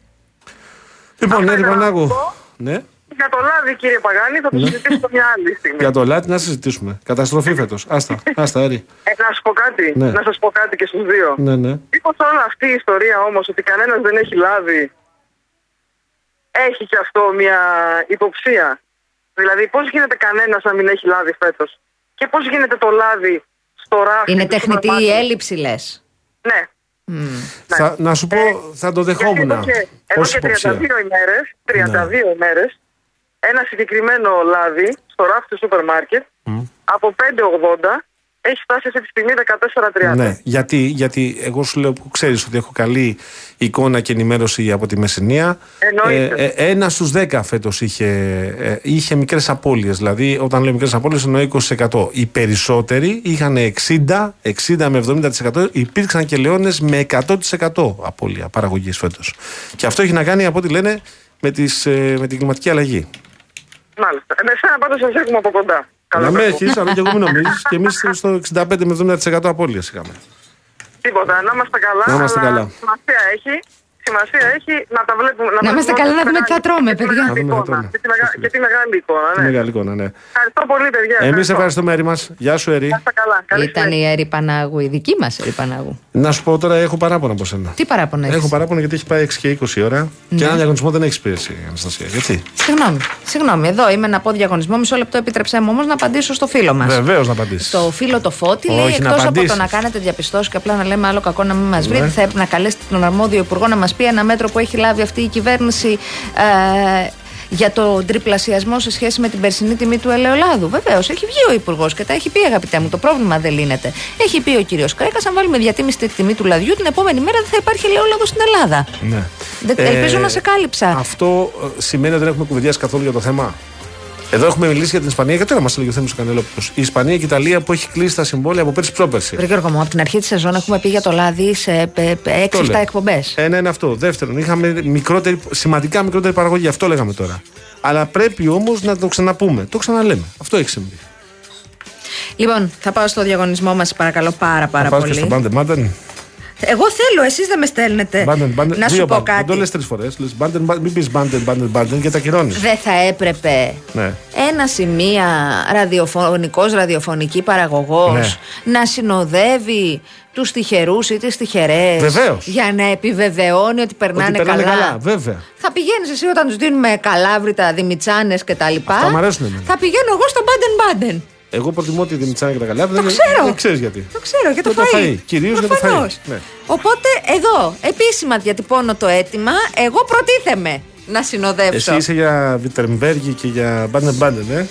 Λοιπόν, Έρη Πανάγου. Ναι. Για το λάδι, κύριε Παγάνη, θα το συζητήσουμε μια άλλη στιγμή. Για το λάδι να συζητήσουμε. Καταστροφή φέτος. Άστα, άστα, Έρη. Ε, να σας πω κάτι, ναι. να σας πω κάτι και στους δύο. Ναι, ναι. Μήπως όλη αυτή η ιστορία όμως ότι κανένας δεν έχει λάδι, έχει και αυτό μια υποψία. Δηλαδή, πώς γίνεται κανένας να μην έχει λάδι φέτος? Και πώς γίνεται το λάδι στο ράφι? Είναι τεχνητή η έλλειψη, λες? Ναι. Mm. Θα, ναι. Να σου πω, ε, θα το δεχόμουν. Εδώ και, εδώ και τριάντα δύο ημέρες ένα συγκεκριμένο λάδι στο ράφι του σούπερ μάρκετ mm. από πέντε ογδόντα έχει φτάσει αυτή τη στιγμή δεκατέσσερα τριάντα. Ναι, γιατί, γιατί εγώ σου λέω που ξέρεις ότι έχω καλή εικόνα και ενημέρωση από τη Μεσσηνία. Εννοείται. Ε, ε, ένα στους δέκα φέτος είχε, ε, είχε μικρές απώλειες. Δηλαδή, όταν λέω μικρές απώλειες, εννοώ είκοσι τοις εκατό. Οι περισσότεροι είχαν εξήντα με εβδομήντα τοις εκατό. Υπήρξαν και λεώνες με εκατό τοις εκατό απώλεια παραγωγής φέτος. Και αυτό έχει να κάνει από ό,τι λένε με, τις, ε, με την κλιματική αλλαγή. Μάλιστα. Εμένα πάντως σας έχουμε από κοντά. Να με έχεις, αλλά και εγώ μην νομίζεις. Και εμείς στο εξήντα πέντε με εβδομήντα τοις εκατό απώλειες είχαμε. Τίποτα. Να είμαστε καλά. Να είμαστε καλά. Αλλά σημασία έχει, σημασία έχει να τα βλέπουμε. Να, να είμαστε καλά, να δούμε τι θα τρώμε, παιδιά. Και τη μεγάλη εικόνα. Τη μεγάλη εικόνα, ναι. Ευχαριστώ πολύ, παιδιά. Εμείς ευχαριστούμε, Έρη μας. Γεια σου, Έρη. Ήταν η Έρη Πανάγου, η δική μας Έρη Πανάγου. Να σου πω τώρα, έχω παράπονα από σένα. Τι παράπονα έχεις? Έχω παράπονα γιατί έχει πάει έξι και είκοσι η ώρα και έναν διαγωνισμό δεν έχει πίεση, Αναστασία. Γιατί? Συγγνώμη. Συγγνώμη, εδώ είμαι να πω διαγωνισμό. Μισό λεπτό, επιτρέψέ μου όμως να απαντήσω στο φίλο μας. Βεβαίως να απαντήσεις. Το φίλο το Φώτη λέει, εκτός από το να κάνετε διαπιστώσεις και απλά να λέμε άλλο κακό να μην μας βρείτε, θα έπρεπε να καλέσετε τον αρμόδιο υπουργό να μας πει ένα μέτρο που έχει λάβει αυτή η κυβέρνηση ε, για τον τριπλασιασμό σε σχέση με την περσινή τιμή του ελαιολάδου. Βεβαίως, έχει βγει ο υπουργός και τα έχει πει, αγαπητέ μου. Το πρόβλημα δεν λύνεται. Έχει πει ο κύριος Κρέκας, αν βάλουμε διατίμηση τη τιμή του λαδιού, την επόμενη μέρα δεν θα υπάρχει ελαιόλαδο στην Ελλάδα. Ναι. Δεν, ελπίζω ε, να σε κάλυψα. Αυτό σημαίνει ότι δεν έχουμε κουβεντιάσει καθόλου για το θέμα. Εδώ έχουμε μιλήσει για την Ισπανία. Γιατί να μα έλεγε ο Θέμης Κανελόπουλος. Η Ισπανία και η Ιταλία που έχει κλείσει τα συμβόλαια από πέρσι πρόπερσι. Ρε Γιώργο μου, από την αρχή τη σεζόν έχουμε πει για το λάδι σε έξι εφτά εκπομπές. Ένα είναι αυτό. Δεύτερον, είχαμε μικρότερη, σημαντικά μικρότερη παραγωγή. Αυτό λέγαμε τώρα. Αλλά πρέπει όμως να το ξαναπούμε. Το ξαναλέμε. Αυτό έχει συμβεί. Λοιπόν, θα πάω στο διαγωνισμό μας, παρακαλώ πάρα πάρα θα πολύ. Θα πάω και στο Baden-Baden. Εγώ θέλω, εσείς δεν με στέλνετε. Baden-Baden. Να σου πω Baden. Κάτι. Δεν το λες τρεις φορές. Λες Baden-Baden, μην πεις Baden-Baden-Baden και τα κυρώνεις. Δεν θα έπρεπε ναι. ένας ή μία ραδιοφωνικός, ραδιοφωνική παραγωγός ναι. να συνοδεύει τους τυχερούς ή τις τυχερές. Βεβαίως. Για να επιβεβαιώνει ότι περνάνε, ότι περνάνε καλά. καλά. Βέβαια. Θα πηγαίνεις εσύ όταν τους δίνουμε καλάβριτα, δημητσάνες κτλ. Αυτά μ' αρέσουν εμένα. Θα πηγαίνω εγώ στο Baden-Baden. Εγώ προτιμώ τη Δημητσάνα και τα καλά. Δεν ξέρει γιατί. Το ξέρω για το φαΐ. Κυρίως για το φαΐ. Ναι. Οπότε εδώ επίσημα διατυπώνω το αίτημα. Εγώ προτίθεμαι να συνοδεύσω. Εσύ είσαι για Βιτεμβέργη και για Baden-Baden, ε.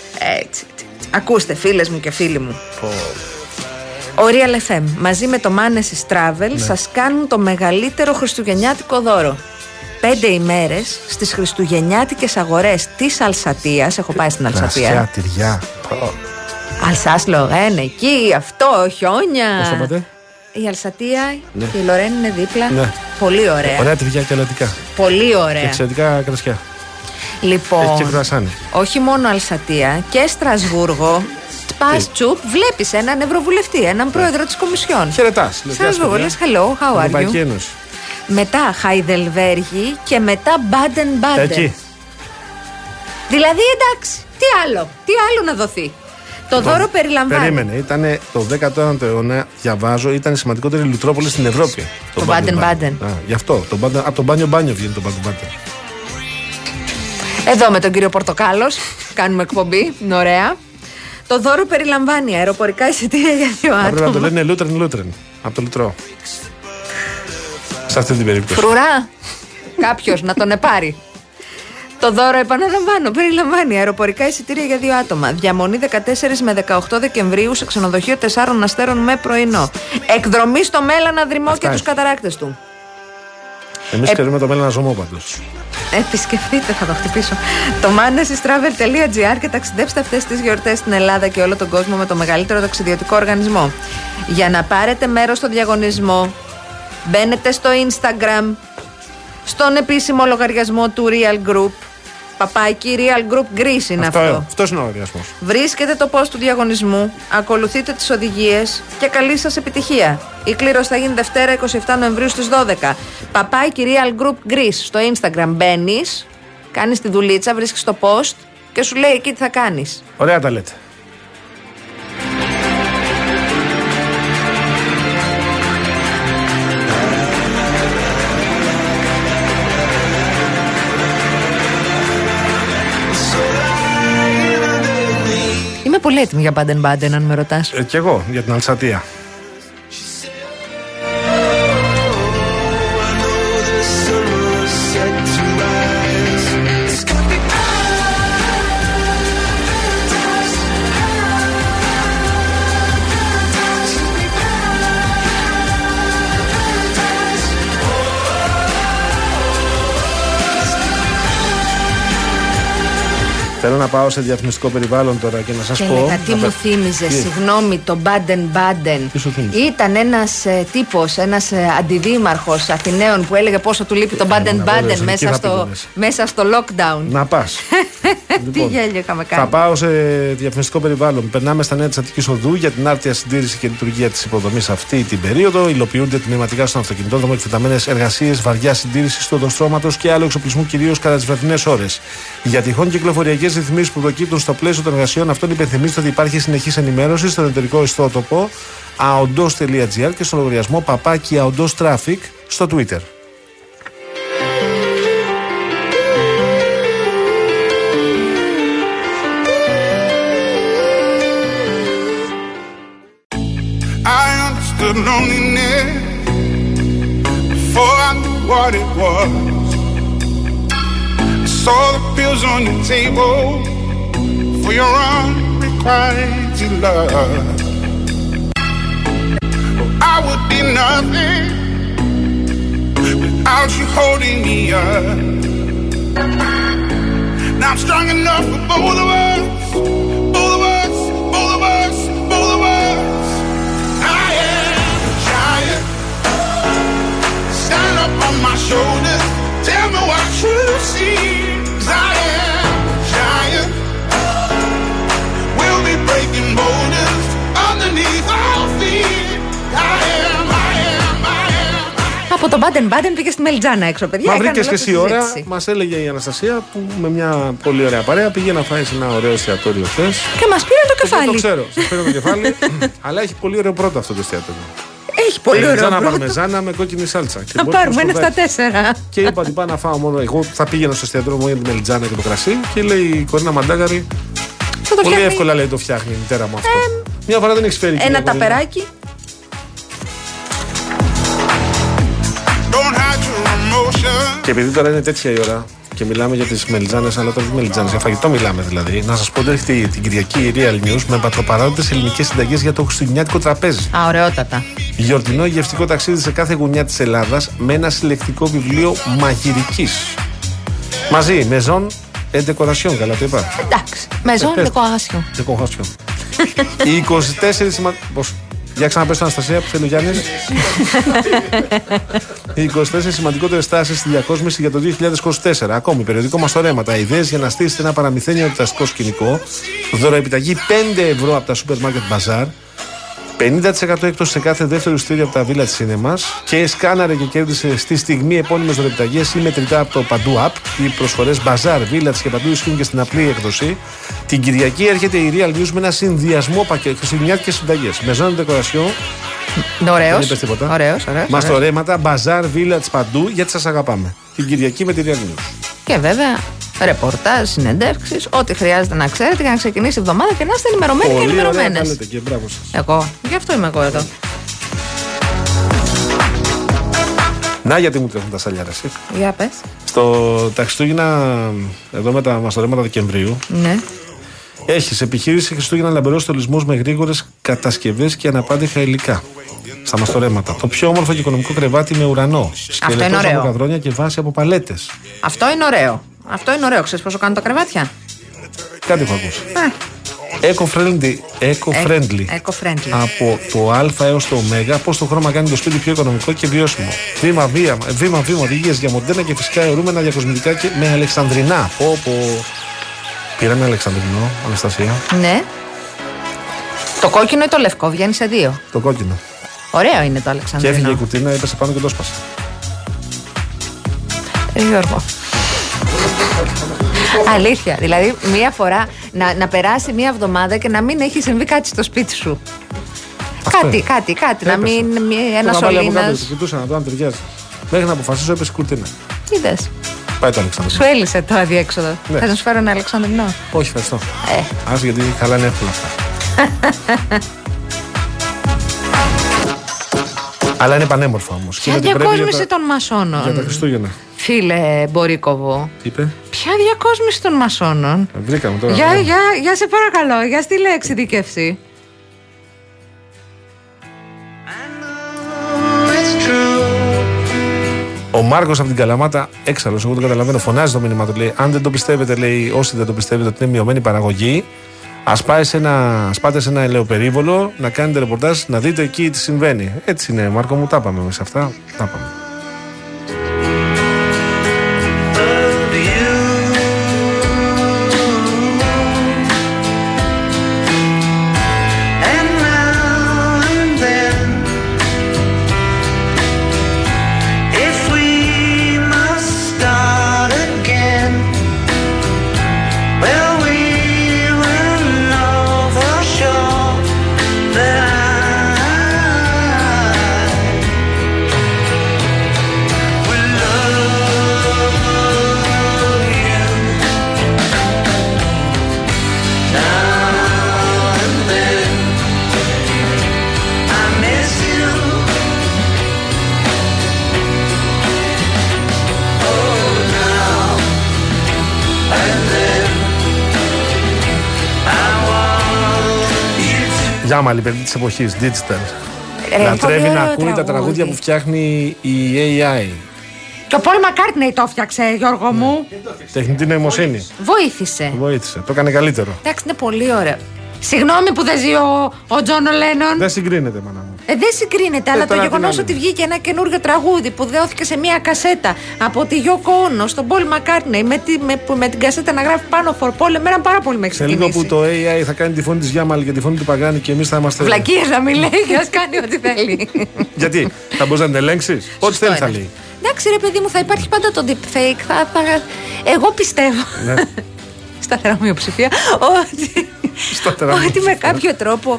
Έτσι. Ακούστε, φίλες μου και φίλοι μου. Ο Real εφ εμ μαζί με το Manes Travel ναι. σας κάνουν το μεγαλύτερο χριστουγεννιάτικο δώρο. Πέντε ημέρες στις χριστουγεννιάτικες αγορές της Αλσατίας. Έχω πάει στην Αλσατία. Αλσάσλογεν, εκεί, αυτό, χιόνια. Πώς το είπατε? Η Αλσατία ναι. και η Λορέν είναι δίπλα. Ναι. Πολύ ωραία. Ωραία τυριά και ελλατικά. Πολύ ωραία. Και εξαιρετικά κρασιά. Λοιπόν, έχει και κρασάνι. Όχι μόνο Αλσατία και Στρασβούργο. Πας τσουπ, βλέπεις έναν ευρωβουλευτή, έναν πρόεδρο της Κομισιόν. Χαιρετάς. Στρασβούργο, λες hello, how are you. Μετά Χαϊδελβέργη και μετά Baden-Baden. Δηλαδή εντάξει, τι άλλο, τι άλλο να δοθεί. Το λοιπόν, δώρο περιλαμβάνει. Περίμενε, ήταν το δέκατο ένατο αιώνα, διαβάζω, ήταν η σημαντικότερη λουτρόπολη στην Ευρώπη. Το Baden-Baden. Γι' αυτό. Το Baden, από το μπάνιο-μπάνιο βγαίνει το Baden-Baden. Εδώ με τον κύριο Πορτοκάλος κάνουμε εκπομπή. Ωραία. Το δώρο περιλαμβάνει αεροπορικά εισιτήρια για δύο άτομα. Πρέπει να το λένε Λούτρεν-Λούτρεν. Από το Λουτρό. Σε αυτή την περίπτωση. Φρουρά! Κάποιο να τον επάρει. Το δώρο, επαναλαμβάνω, περιλαμβάνει αεροπορικά εισιτήρια για δύο άτομα, διαμονή δεκατέσσερις με δεκαοκτώ Δεκεμβρίου σε ξενοδοχείο τεσσάρων αστέρων με πρωινό, εκδρομή στο Μέλλανα Δρυμό και τους καταράκτες του. Εμείς ε... ξέρουμε το Μέλλανα ζωμό πάντως. Επισκεφτείτε, θα το χτυπήσω. Το manesis travel τελεία τζι άρ και ταξιδέψτε αυτές τις γιορτές στην Ελλάδα και όλο τον κόσμο με το μεγαλύτερο ταξιδιωτικό οργανισμό. Για να πάρετε μέρος στο διαγωνισμό, μπαίνετε στο Instagram, στον επίσημο λογαριασμό του Real Group. Παπάκι Real Group Greece είναι αυτό. Αυτό αυτός είναι ο λογαριασμός. Βρίσκετε το post του διαγωνισμού, ακολουθείτε τις οδηγίες και καλή σας επιτυχία. Η κλήρωση θα γίνει Δευτέρα εικοστή εβδόμη Νοεμβρίου στις δώδεκα. Παπάκι Real Group Greece στο Instagram. Μπαίνεις, κάνεις τη δουλίτσα, βρίσκεις το post και σου λέει εκεί τι θα κάνεις. Ωραία τα λέτε. Πολύ έτοιμη για Baden-Baden, αν με ρωτάς. Ε, κι εγώ, για την Αλσατία. Θέλω να πάω σε διαφημιστικό περιβάλλον τώρα και να σας και πω. Έλεγα, τι μου θύμιζε, συγγνώμη, το Baden-Baden. Ήταν ένας ε, τύπος, ένας ε, αντιδήμαρχος Αθηναίων που έλεγε πόσο του λείπει το Baden-Baden μέσα, στο, μέσα στο lockdown. Να πας. Λοιπόν, τι γέλιο είχαμε κάνει. Θα πάω σε διαφημιστικό περιβάλλον. Περνάμε στα νέα της Αττικής Οδού για την άρτια συντήρηση και λειτουργία της υποδομής αυτή την περίοδο. Υλοποιούνται τμηματικά στον αυτοκινητόδρομο εκτεταμένες εργασίες βαριά συντήρησης του οδοστρώματος και άλλου εξοπλισμού, κυρίως κατά τις βραδινές ώρες. Για τυχόν κυκλοφοριακές ρυθμίσεις που δοκύπτουν στο πλαίσιο των εργασιών αυτών, υπενθυμίζεται ότι υπάρχει συνεχής ενημέρωση στον εταιρικό ιστότοπο aondos.gr και στο λογαριασμό παπάκι aondos traffic στο Twitter. Saw the pills on the table for your unrequited love. I would be nothing without you holding me up. Now I'm strong enough for both of us. Από το Baden-Baden πήγε στη Μελιτζάνα έξω, παιδιά. Μα βρήκες και εσύ ώρα, μας έλεγε η Αναστασία, που με μια πολύ ωραία παρέα πήγε να φάει σε ένα ωραίο εστιατόριο χθες. Και μας πήρε το κεφάλι. Εγώ το ξέρω, σας πήρε το κεφάλι, αλλά έχει πολύ ωραίο πρώτο αυτό το εστιατόριο. Έχει πολύ ωραίο πρώτο. Παρμεζάνα με κόκκινη σάλτσα. Θα πάρουμε ένα στα τέσσερα. Και είπα ότι πάω να φάω μόνο εγώ, θα πήγαινα στο εστιατόριο μου για τη Μελιτζάνα και το κρασί. Και λέει η Κορίνα Μαντάκαρη, πολύ εύκολα λέει το φτιάχνει η μητέρα μου αυτό. Μια φορά δεν έχει φέρει. Ένα ταπεράκι. Και επειδή τώρα είναι τέτοια η ώρα και μιλάμε για τις μελιτζάνες, αλλά τώρα τις μελιτζάνες, για φαγητό μιλάμε δηλαδή, να σας πω ότι έρχεται την Κυριακή Real News με πατροπαράδοτες ελληνικές συνταγές για το χριστουγεννιάτικο τραπέζι. Α, ωραιότατα. Γιορτινό γευστικό ταξίδι σε κάθε γωνιά της Ελλάδας με ένα συλλεκτικό βιβλίο μαγειρικής. Μαζί, μεζόν εν ντεκορασιόν, καλά το είπα. Εντάξει, μεζόν εν ντεκορασιόν. Οι είκοσι τέσσερις σημα... Για ξαναπέσω την Αναστασία που θέλει ο Γιάννης. Οι είκοσι τέσσερις σημαντικότερες τάσεις στη διακόσμηση για το δύο χιλιάδες είκοσι τέσσερα. Ακόμη περιοδικό μας Ορέματα. Ιδέες για να στήσετε ένα παραμυθένιο εορταστικό σκηνικό. Δωροεπιταγή πέντε ευρώ από τα Super Market Bazaar. πενήντα τοις εκατό έκπτωση σε κάθε δεύτερο εισιτήριο από τα Village Cinemas. Και σκάναρε και κέρδισε στη στιγμή επώνυμες δωροεπιταγές ή μετρητά από το Παντού App. Οι προσφορές Bazaar, Village και Παντού ισχύουν και στην απλή έκδοση. Την Κυριακή έρχεται η Real News με ένα συνδυασμό χριστουγεννιάτικες συνταγές. Μεζόν ντεκορασιόν. Ωραίος. Μας το ρέματα, Bazaar, Village, Παντού, γιατί σας αγαπάμε. Την Κυριακή με τη Real News. Και βέβαια. Ρεπορτάζ, συνεντεύξεις, ό,τι χρειάζεται να ξέρετε για να ξεκινήσει η εβδομάδα και να είστε ενημερωμένοι. Πολύ και ενημερωμένες. Πολύ και μπράβο σας. Εγώ, γι' αυτό είμαι εγώ εδώ. Να γιατί μου τρέχουν τα σαλιά, εσύ. Για πες. Στο τα Χριστούγεννα, εδώ με τα μαστορέματα Δεκεμβρίου, ναι. Έχεις επιχείρηση Χριστούγεννα λαμπερός στολισμός με γρήγορες κατασκευές και αναπάντηχα υλικά. Στα μαστορέματα. Το πιο όμορφο και οικονομικό κρεβάτι με ουρανό. Σκελετός από καδρόνια και βάση από παλέτες. Αυτό είναι ωραίο. Αυτό είναι ωραίο. Ξέρεις πόσο κάνουν τα κρεβάτια? Κάτι έχω ακούσει. Eco-friendly, eco-friendly. Eco-friendly. Από το Α έως το Ω, πώς το χρώμα κάνει το σπίτι πιο οικονομικό και βιώσιμο. Βήμα-βήμα, βήμα-βήμα, οδηγίες για μοντέρνα και φυσικά αιωρούμενα διακοσμητικά και με αλεξανδρινά. Πω, πω. Πήραμε αλεξανδρινό, Αναστασία. Ναι. Το κόκκινο ή το λευκό, βγαίνει σε δύο. Το κόκκινο. Ωραίο είναι το αλεξανδρινό. Και έφυγε η κουτίνα, έπεσε πάνω και το σπάσε. Ε, Γιώργο. Αλήθεια, δηλαδή μία φορά να, να περάσει μία εβδομάδα και να μην έχει συμβεί κάτι στο σπίτι σου. Αυτό κάτι, είναι. κάτι, κάτι, έπεσε. Να μην ένας σωλήνας. Κοιτούσα να το αν ταιριάζει. Μέχρι να αποφασίσω έπεσε η κουρτίνα. Είδες. Πάει το αλεξανδρινό. Σου έλυσε το αδιέξοδο. Ναι. Θα σου φέρω ένα αλεξανδρινό? Όχι, ευχαριστώ. Ε. Ας γιατί καλά είναι εύκολα αυτά. Αλλά είναι πανέμορφα όμως. Ποια διακόσμηση τα... των μασόνων. Για τα Χριστούγεννα. Φίλε Μπορίκοβο. Είπε. Ποια διακόσμηση των μασόνων. Βρήκαμε τώρα. Για, για, για σε παρακαλώ, για στη λέξη δικεύση. Ο Μάρκος από την Καλαμάτα, έξαλλος, εγώ το καταλαβαίνω, φωνάζει το μήνυμα του. Λέει, αν δεν το πιστεύετε, λέει, όσοι δεν το πιστεύετε ότι είναι μειωμένη παραγωγή, ας πάει σε ένα, ας πάτε σε ένα ελαιοπερίβολο να κάνετε ρεπορτάζ, να δείτε εκεί τι συμβαίνει. Έτσι είναι, Μάρκο μου, τα πάμε εμείς αυτά. Τα πάμε. Γιάμαλη, παιδί της εποχής, digital. Ε, Λατρεύει να ακούει τραγούδι. Τα τραγούδια που φτιάχνει η έι άι. Το Paul McCartney το φτιάξε, Γιώργο μου. Ναι. Τεχνητή νοημοσύνη. Βοήθησε. Βοήθησε. Το έκανε καλύτερο. Εντάξει, είναι πολύ ωραίο. Συγγνώμη που δεν ζει ο, ο Τζόνο Λένον. Δεν συγκρίνεται, μάνα μου. Ε, δεν συγκρίνεται, ε, αλλά το γεγονός ότι βγήκε ένα καινούργιο τραγούδι που δεώθηκε σε μία κασέτα από τη Γιώκο Όνο στον Πολ Μακάρτνεϊ με, με, με την κασέτα να γράφει πάνω for Paul, εμένα πάρα πολύ με εξυπηρετεί. Σε λίγο που το έι άι θα κάνει τη φωνή τη Γιάμαλη και τη φωνή του Παγάνη και εμείς θα είμαστε. Βλακίες να μην λέει, α κάνει ό,τι θέλει. Γιατί θα μπορεί να την ελέγξει, ό,τι θέλει θα λέει. Εντάξει, ρε παιδί μου, θα υπάρχει πάντα το deepfake. Θα, θα... Εγώ πιστεύω. Ναι. Σταθερά μειοψηφία. Ότι, ότι με κάποιο τρόπο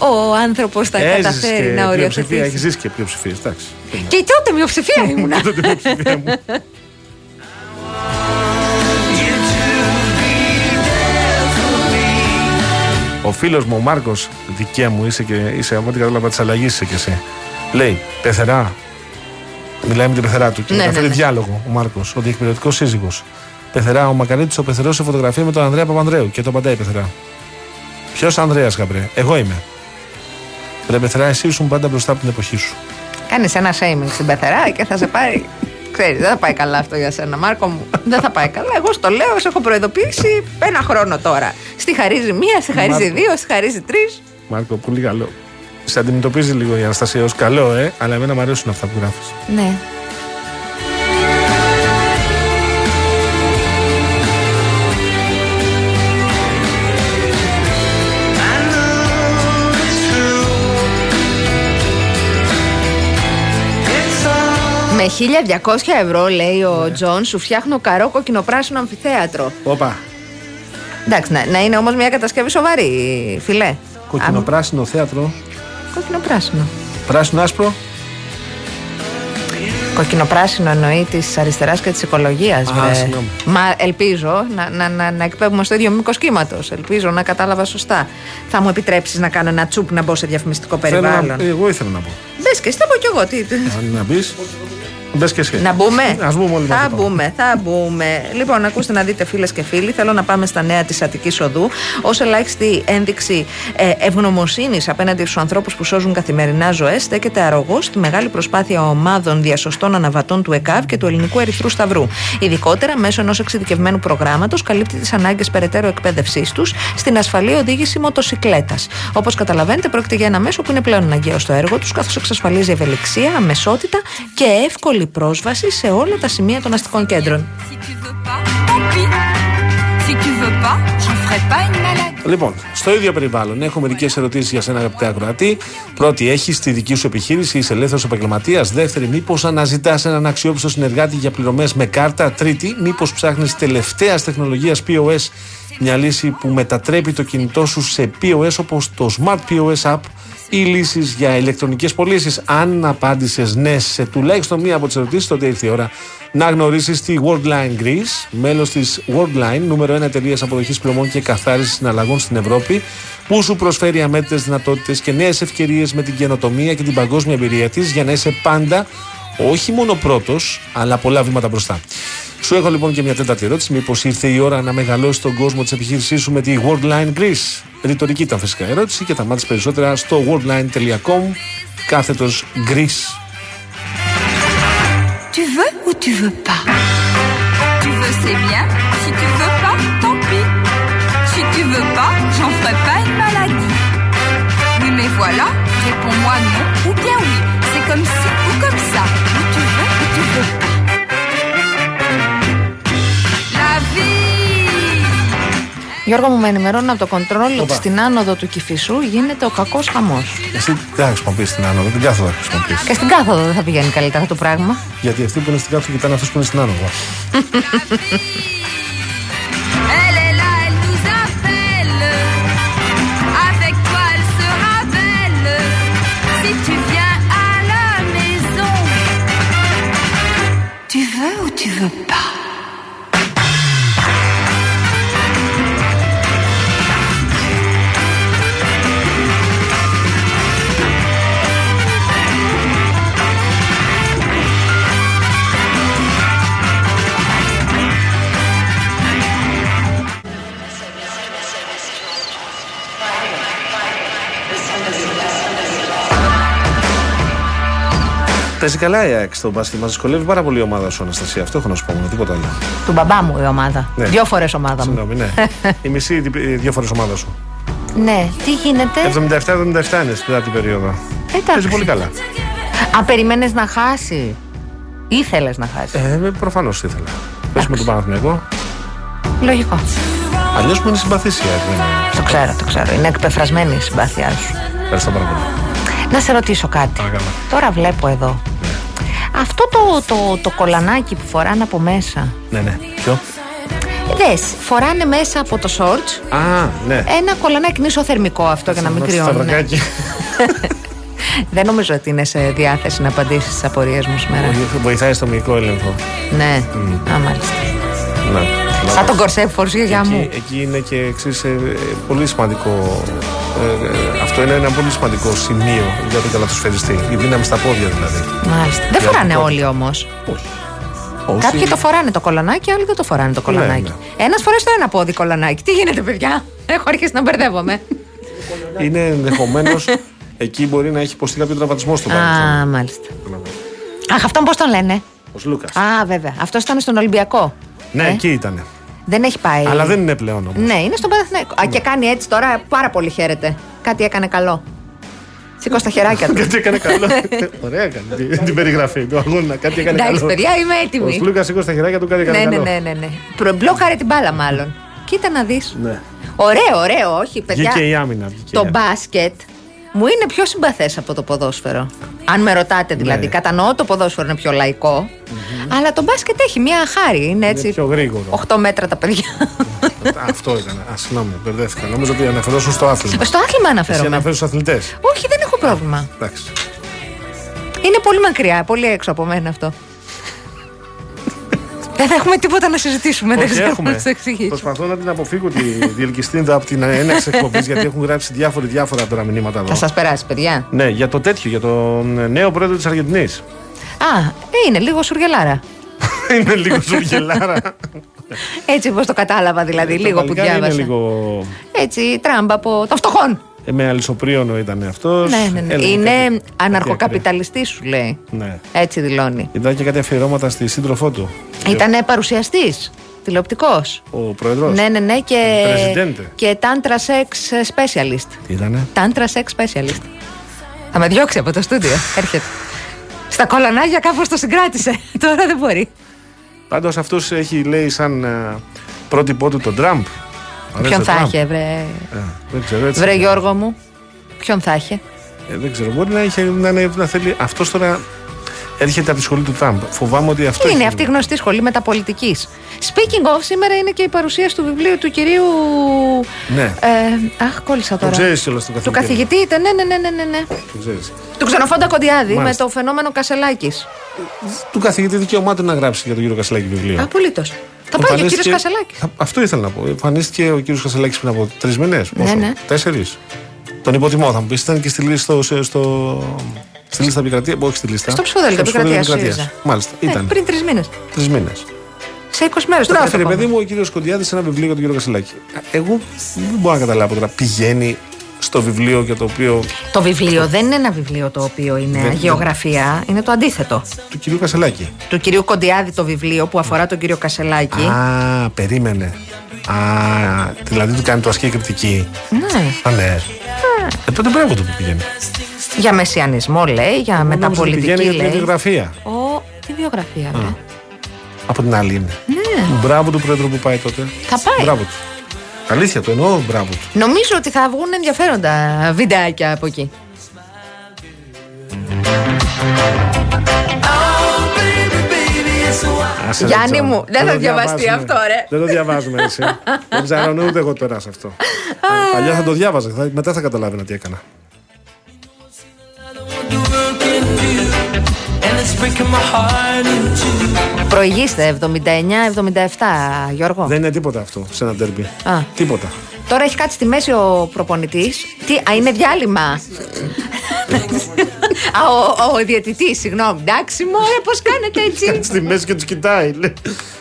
ο, ο άνθρωπος θα Έζεις καταφέρει να οριοθετήσει. Έχει ζήσει και πλειοψηφία, εντάξει. Και τότε μειοψηφία ήμουνα. Και τότε μειοψηφία μου. Ο φίλος μου, ο Μάρκος, δικέ μου, είσαι και είσαι, από ό,τι κατάλαβα της αλλαγής είσαι και εσύ. Λέει, πεθερά. Μιλάει με την πεθερά του και ναι, καταφέρει ναι, ναι. διάλογο ο Μάρκος, ο διεκπαιδευτικός σύζυγος. Πεθερά, ο Μακαρίτης ο πεθερός σε φωτογραφία με τον Ανδρέα Παπανδρέου και τον παντάει πεθερά. Ποιος Ανδρέας, γαμπρέ, εγώ είμαι. Ρε πεθερά, εσύ ήσουν πάντα μπροστά από την εποχή σου. Κάνεις ένα shaming στην πεθερά και θα σε πάρει. Ξέρεις, δεν θα πάει καλά αυτό για σένα, Μάρκο μου. Δεν θα πάει καλά. Εγώ στο λέω, σε έχω προειδοποιήσει ένα χρόνο τώρα. Στη χαρίζει μία, στη χαρίζει Μάρκο. Δύο, στη χαρίζει τρεις. Μάρκο, πολύ καλό. Σε αντιμετωπίζει λίγο η Αναστασία ως καλό, ε, αλλά εμένα μου αρέσουν αυτά που γράφεις. Ναι. Με χίλια διακόσια ευρώ, λέει ο ναι. Τζον, σου φτιάχνω καρό κοκκινοπράσινο αμφιθέατρο. Όπα. Εντάξει, να, να είναι όμως μια κατασκευή σοβαρή, φιλέ. Κοκκινοπράσινο Α, θέατρο. Κοκκινοπράσινο. Πράσινο άσπρο. Κοκκινοπράσινο εννοεί της αριστεράς και της οικολογίας. Μα ελπίζω να, να, να, να εκπέμπουμε στο ίδιο μήκος κύματος. Ελπίζω να κατάλαβα σωστά. Θα μου επιτρέψεις να κάνω ένα τσουπ να μπω σε διαφημιστικό περιβάλλον. Θέλω, εγώ ήθελα να πω. Μπες και εσύ, θα πω κι εγώ. Τι... Αν να μπεις, μπες και εσύ. Να μπούμε. Ας μπούμε όλοι θα μπούμε, θα μπούμε. Λοιπόν, ακούστε να δείτε, φίλες και φίλοι, θέλω να πάμε στα νέα της Αττικής Οδού. Ως ελάχιστη ένδειξη ευγνωμοσύνης απέναντι στους ανθρώπους που σώζουν καθημερινά ζωές, στέκεται αρρωγός στη μεγάλη προσπάθεια ομάδων διασωστών αναβατών του ΕΚΑΒ και του Ελληνικού Ερυθρού Σταυρού. Ειδικότερα, μέσω ενός εξειδικευμένου προγράμματος, καλύπτει τις ανάγκες περαιτέρω εκπαίδευσής τους στην ασφαλή οδήγηση μοτοσικλέτας. Όπως καταλαβαίνετε, πρόκειται για ένα μέσο που είναι πλέον αναγκαίο στο έργο τους, καθώς εξασφαλίζει ευελιξία, αμεσότητα και εύκολη πρόσβαση σε όλα τα σημεία των αστικών κέντρων. Λοιπόν, στο ίδιο περιβάλλον έχω μερικές ερωτήσεις για σένα, αγαπητέ ακροατή. Πρώτη, έχεις τη δική σου επιχείρηση, είσαι ελεύθερος επαγγελματίας. Δεύτερη, μήπως αναζητάς έναν αξιόπιστο συνεργάτη για πληρωμές με κάρτα. Τρίτη, μήπως ψάχνεις τελευταίας τεχνολογίας πι ο ες, μια λύση που μετατρέπει το κινητό σου σε πι ο ες, όπως το Smart πι ο ες App ή λύσεις για ηλεκτρονικές πωλήσεις. Αν απάντησες ναι σε τουλάχιστον μία από τις ερωτήσεις, τότε ήρθε η ώρα να γνωρίσεις τη Worldline Greece, μέλος της Worldline, νούμερο ένα εταιρείας αποδοχής πληρωμών και καθάρισης συναλλαγών στην Ευρώπη, που σου προσφέρει αμέτρητες δυνατότητες και νέες ευκαιρίες με την καινοτομία και την παγκόσμια εμπειρία της, για να είσαι πάντα όχι μόνο πρώτος, αλλά πολλά βήματα μπροστά. Σου έχω λοιπόν και μια τέταρτη ερώτηση. Μήπως ήρθε η ώρα να μεγαλώσει τον κόσμο της επιχείρησής σου με τη Worldline Greece? Ρητορική ήταν φυσικά ερώτηση και θα μάθεις περισσότερα στο worldline τελεία com κάθετος Greece. Tu veux ou tu veux pas? Tu veux c'est bien, si tu veux pas, tant pis. Si tu veux pas, j'en ferai pas une maladie. Oui mais voilà, réponds-moi non ou bien oui. C'est comme si ou comme ça. Ou tu veux ou tu veux pas. Γιώργο μου, με ενημερώνουν από το κοντρόλ ότι στην άνοδο του Κηφισού γίνεται ο κακός χαμός. Εσύ δεν θα χρησιμοποιήσεις την άνοδο, την κάθοδο θα χρησιμοποιήσεις. Και στην κάθοδο δεν θα πηγαίνει καλύτερα το πράγμα. Γιατί αυτοί που είναι στην κάθοδο κοιτάνε αυτούς που είναι στην άνοδο. Tu veux ou tu veux pas? Παίζει καλά η ΑΕΚ στον μπάσκετ. Μας δυσκολεύει πάρα πολύ η ομάδα σου, Αναστασία. Αυτό έχω να σου πω, με τίποτα άλλο. Του μπαμπά μου η ομάδα. Ναι. Δύο φορές ομάδα μου. Συγγνώμη, ναι. Η μισή, δύο φορές ομάδα σου. Ναι, τι γίνεται. εβδομήντα επτά εβδομήντα επτά είναι στην την περίοδο. Παίζει πολύ καλά. Α, περιμένες να χάσει. Ήθελες να χάσει. Ε, προφανώς ήθελα. Πες με τον Παναθηναϊκό. Λογικό. Αλλιώς μου είναι συμπαθήσια. Το ξέρω, το ξέρω. Είναι εκπεφρασμένη η συμπάθειά σου. Ευχαριστώ πάρα πολύ. Να σε ρωτήσω κάτι. Παρακαλώ. Τώρα βλέπω εδώ. Ναι. Αυτό το, το, το κολανάκι που φοράνε από μέσα. Ναι, ναι. Ποιο? Δες, φοράνε μέσα από το σόρτς. Α, ναι. Ένα κολανάκι νησοθερμικό αυτό για να μην κρυώνουν. Δεν νομίζω ότι είναι σε διάθεση να απαντήσεις στις απορίες μου σήμερα. Βοηθάει στο μυϊκό έλεγχο. Ναι, mm. Α, μάλιστα. Ναι. Σαν τον κορσέ που φορούσε η γιαγιά μου. Εκεί είναι και εξής ε, πολύ σημαντικό. Ε, ε, αυτό είναι ένα πολύ σημαντικό σημείο για τον καλαθοσφαιριστή. Η δύναμη στα πόδια δηλαδή. Μάλιστα. Δεν φοράνε το... όλοι όμως. Όχι. Κάποιοι το φοράνε το κολανάκι, άλλοι δεν το φοράνε το κολανάκι. Ένας φορές το ένα πόδι κολανάκι. Τι γίνεται, παιδιά? Έχω αρχίσει να μπερδεύομαι. Είναι ενδεχομένως εκεί μπορεί να έχει υποστεί κάποιο τραυματισμό στο παρελθόν. Α, μάλιστα. Αχ, αυτόν πώς τον λένε? Ο Σλούκας. Α, βέβαια. Αυτός ήταν στον Ολυμπιακό. Ναι, ε? εκεί ήταν. Δεν έχει πάει. Αλλά δεν είναι πλέον όμως. Ναι, είναι στον Παναθηναϊκό. Ναι. Α, και κάνει έτσι τώρα, πάρα πολύ χαίρεται. Κάτι έκανε καλό. Σήκω τα χεράκια του. Κάτι έκανε καλό. Ωραία, έκανε την περιγραφή του αγώνα. Κάτι έκανε καλό. Εντάξει, παιδιά, είμαι έτοιμη. Ο Σλούκας σήκω στα χεράκια του, κάτι έκανε καλό. Ναι, ναι, ναι. Προμπλόκαρε την μπάλα, μάλλον. Κοίτα να δεις. Ναι. Ωραίο, ωραίο, όχι, παιδιά. Βγήκε η άμυνα. Το μπάσκετ μου είναι πιο συμπαθές από το ποδόσφαιρο. Αν με ρωτάτε δηλαδή, ναι. Κατανοώ το ποδόσφαιρο είναι πιο λαϊκό, mm-hmm. αλλά το μπάσκετ έχει μια χάρη. Είναι έτσι. Είναι πιο γρήγορο. οκτώ μέτρα τα παιδιά. Αυτό ήταν. Α, συγγνώμη, μπερδεύτηκα. Νομίζω ότι αναφερόσουν στο άθλημα. Στο άθλημα αναφέρομαι. Εσύ αναφέρεις στους αθλητές. Όχι, δεν έχω πρόβλημα. Εντάξει. Είναι πολύ μακριά, πολύ έξω από μένα αυτό. Δεν θα έχουμε τίποτα να συζητήσουμε. Όχι, δεν έχουμε. Να το προσπαθώ να την αποφύγω τη διελκυστίνδα από την έναξη εκπομπή, γιατί έχουν γράψει διάφοροι, διάφορα τώρα μηνύματα εδώ. Θα σας περάσει, παιδιά. Ναι, για το τέτοιο, για τον νέο πρόεδρο της Αργεντινής. Α, είναι λίγο σουργελάρα. Είναι λίγο σουργελάρα. Έτσι, πώς το κατάλαβα δηλαδή, λίγο που διάβασα. Είναι λίγο. Έτσι, Τραμπ από των φτωχών. Με αλυσοπρίωνο ήταν αυτός. Ναι, ναι, ναι. Έλεγε είναι κάτι... αναρχοκαπιταλιστής σου λέει. Ναι. Έτσι δηλώνει. Ήταν και κάτι αφιερώματα στη σύντροφό του. Ήταν παρουσιαστής, τηλεοπτικός. Ο πρόεδρος. Ναι, ναι, ναι. Και, και Tantra Sex Specialist. Τι ήτανε? Tantra Sex Specialist. Θα με διώξει από το στούντιο. Έρχεται. Στα κολανάγια κάπως το συγκράτησε. Τώρα δεν μπορεί. Πάντως αυτούς έχει λέει σαν πρότυπό του τον Τραμπ. Ποιον θα είχε, βρε. Βρε Γιώργο μου, ποιον θα είχε. Δεν ξέρω, μπορεί να, είχε, να, είναι, να θέλει. Αυτό τώρα έρχεται από τη σχολή του Τραμπ. Φοβάμαι ότι αυτό. Είναι έχει... αυτή η γνωστή σχολή μεταπολιτικής. Speaking of, σήμερα είναι και η παρουσίαση του βιβλίου του κυρίου. Ναι. Ε, αχ, κόλλησα τώρα. Το ξέρεις κιόλας τον καθηγητή. Του καθηγητή ήταν, ναι, ναι, ναι, ναι. ναι. Το ξέρεις. Του Ξενοφόντα Κοντιάδη με το φαινόμενο Κασελάκης. Του καθηγητή δικαιωμάτων να γράψει για τον κύριο Κασελάκη βιβλίο. Απολύτως. Θα πάει και ο κύριος Κασελάκης. Αυτό ήθελα να πω. Εμφανίστηκε ο κύριος Κασελάκης πριν από τρεις μήνες. Ναι, ναι. Τέσσερις. Τον υποτιμώ, θα μου πει. Ήταν και στη λίστα στο, στο, στη λίστα επικρατεία. Όχι στη λίστα. Στο ψηφοδέλτιο επικρατείας. Μάλιστα. Ε, ήταν. Πριν τρεις μήνες. Τρεις μήνες. Σε είκοσι μέρες το πέρασε. Παιδί μου, ο κύριος Κοντιάδης ένα βιβλίο για τον κύριο Κασελάκη. Εγώ δεν μπορώ να καταλάβω τώρα. Πηγαίνει στο βιβλίο για το οποίο. Το βιβλίο δεν είναι ένα βιβλίο το οποίο είναι δεν, γεωγραφία, δεν... είναι το αντίθετο. Του κυρίου Κασελάκη. Του κυρίου Κοντιάδη το βιβλίο που αφορά τον κύριο Κασελάκη. Α, περίμενε. Α, δηλαδή του κάνει το ασκή κριτική. Ναι. Α, ναι. Ε, τότε μπράβο του που πηγαίνει. Για μεσιανισμό λέει, για μεταπολιτική. Πηγαίνει για τη βιογραφία. Ο... Τι βιογραφία, ναι. Από την άλλη είναι. Ναι. Μπράβο του πρόεδρου που πάει τότε. Θα πάει. Μπράβο του. Αλήθεια, το εννοώ, μπράβο του. Νομίζω ότι θα βγουν ενδιαφέροντα βιντεάκια από εκεί. Γιάννη μου, δεν θα διαβαστεί αυτό, ρε. Δεν το διαβάζουμε εσύ. Δεν ξέρω ούτε εγώ τώρα σε αυτό. Παλιά θα το διάβαζα, μετά θα καταλάβαινα τι έκανα. Προηγείστε εβδομήντα εννιά εβδομήντα επτά, Γιώργο. Δεν είναι τίποτα αυτό σε ένα ντέρμπι. Τίποτα. Τώρα έχει κάτι στη μέση ο προπονητής. Τι, α, είναι διάλειμμα. Α, ο, ο διαιτητής, συγγνώμη. Εντάξει, μωρέ, πώς κάνετε έτσι. Κάτι στη μέση και τους κοιτάει. Λέει,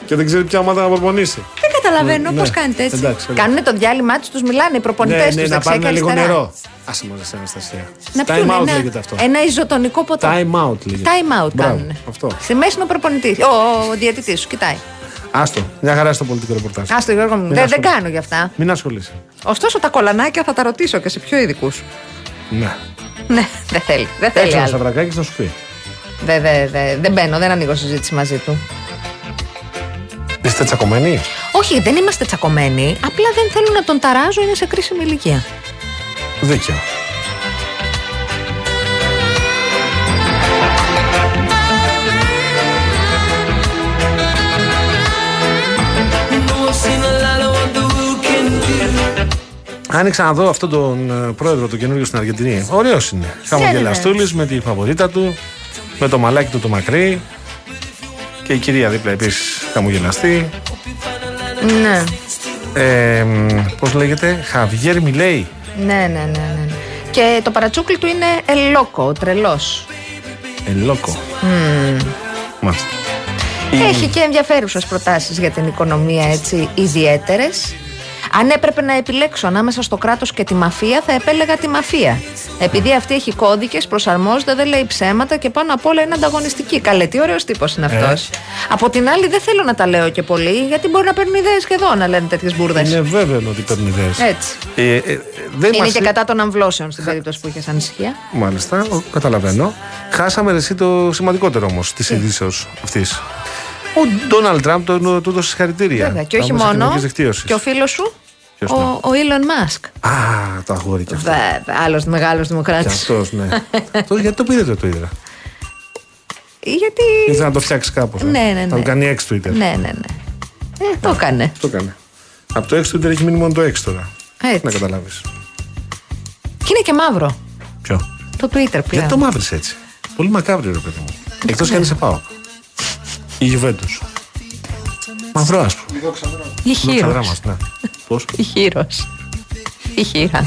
και δεν ξέρει ποια ομάδα να προπονήσει. Δεν καταλαβαίνω πώς κάνετε έτσι. Κάνουν το διάλειμμά τους, τους μιλάνε οι προπονητές τους. Να πάρουν λίγο νερό. Άσε μόνο στην Αναστασία. Time out λέγεται αυτό. Ένα ιζωτονικό ποτό. Time out λέγεται. Time out κάνουν. Στη μέση είναι ο προπονητής. Ο διαιτητής σου κοιτάει. Άστο, μια χαρά στο πολιτικό ρεπορτάζ. Άστο, Γιώργο μου. Δεν, δεν κάνω γι' αυτά. Μην ασχολείσαι. Ωστόσο, τα κολανάκια θα τα ρωτήσω και σε πιο ειδικού. Ναι. Ναι, δεν θέλει. Δεν θέλει. Ένα σαβρακάκι θα σου πει. Δεν δε, δε, δε μπαίνω, δεν ανοίγω συζήτηση μαζί του. Είστε τσακωμένοι? Όχι, δεν είμαστε τσακωμένοι. Απλά δεν θέλω να τον ταράζω, είναι σε κρίσιμη ηλικία. Δίκαιο. Άνοιξα να δω αυτόν τον πρόεδρο του καινούριου στην Αργεντινή. Ωραίος είναι. Χαμογελαστούλης με τη φαβορίτα του, με το μαλάκι του το μακρύ. Και η κυρία δίπλα επίσης χαμογελαστή. Ναι. Ε, πώς λέγεται, Χαβιέρ Μιλέι. Ναι, ναι, ναι, ναι. Και το παρατσούκλι του είναι Ελόκο, ο τρελός. Ελόκο. Mm. Μάλιστα. Έχει και ενδιαφέρουσες προτάσεις για την οικονομία, έτσι, ιδιαίτερες. Αν έπρεπε να επιλέξω ανάμεσα στο κράτος και τη μαφία, θα επέλεγα τη μαφία. Επειδή αυτή έχει κώδικες, προσαρμόζεται, δεν λέει ψέματα και πάνω απ' όλα είναι ανταγωνιστική. Καλέ, τι ωραίος τύπος είναι αυτός. Ε. Από την άλλη, δεν θέλω να τα λέω και πολύ, γιατί μπορεί να παίρνουν ιδέες και εδώ να λένε τέτοιες μπουρδες. Είναι βέβαιο ότι παίρνουν ιδέες. Έτσι. Ε, ε, δεν είναι μας... και κατά των αμβλώσεων στην περίπτωση που είχες ανησυχία. Μάλιστα, καταλαβαίνω. Χάσαμε εσύ το σημαντικότερο όμως της ειδήσεως αυτής. Ο Ντόναλντ Τραμπ του το, δώσε συγχαρητήρια. Βέβαια, και όχι μόνο. Και ο φίλος σου, ποιος ο Ίλον Μάσκ. Α, το αγόρι κι αυτό. Βέβαια, άλλος μεγάλος δημοκράτης. Κι αυτός, ναι. Αυτό, γιατί το πήρε το Twitter? Γιατί. Ήθελε να το φτιάξει κάπως. Ναι, ναι, ναι. Θα το κάνει έξι Twitter. Ναι, ναι, ναι. Ε, το έκανε. Το έκανε. Από το έξι Twitter έχει μείνει μόνο το έξι τώρα. Έτσι. Να καταλάβεις. Και είναι και μαύρο. Ποιο? Το Twitter πια. Γιατί το μαύρισε έτσι? Πολύ μακάβριο, ρε παιδί μου. Εκτός κι αν σε πάω. Η Γιουβέντους. Μαυρό, ας πούμε. Η Χίρος. Ναι. Πώς? Η Χίρος. Η Χίρα.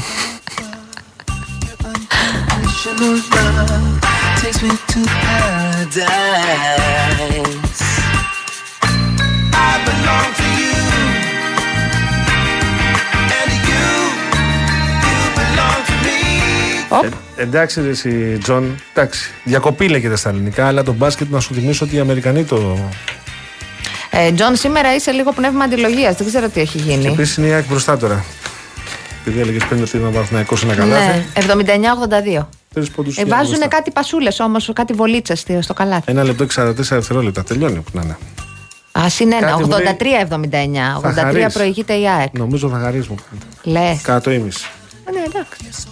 Ε, εντάξει, ρε εσύ, Τζον. Εντάξει. Διακοπή λέγεται στα ελληνικά, αλλά το μπάσκετ να σου θυμίσω ότι οι Αμερικανοί το. Ε, Τζον, σήμερα είσαι λίγο πνεύμα αντιλογίας. Δεν ξέρω τι έχει γίνει. Επίσης είναι η ΑΕΚ μπροστά τώρα. Επειδή έλεγε πριν ότι ήταν Παναθηναϊκός σε ένα καλάθι. Ναι, εβδομήντα εννιά ογδόντα δύο. Βάζουν κάτι πασούλες όμως, κάτι βολίτσες στο καλάθι. Ένα λεπτό εξαρτάται τέσσερα δευτερόλεπτα. Τελειώνει που να είναι. Α, είναι ένα. ογδόντα τρία εβδομήντα εννιά. ογδόντα τρία προηγείται η ΑΕΚ. Νομίζω θα χαρίσουν. Λε. Κάτω ήμιση. Ναι, εντάξει.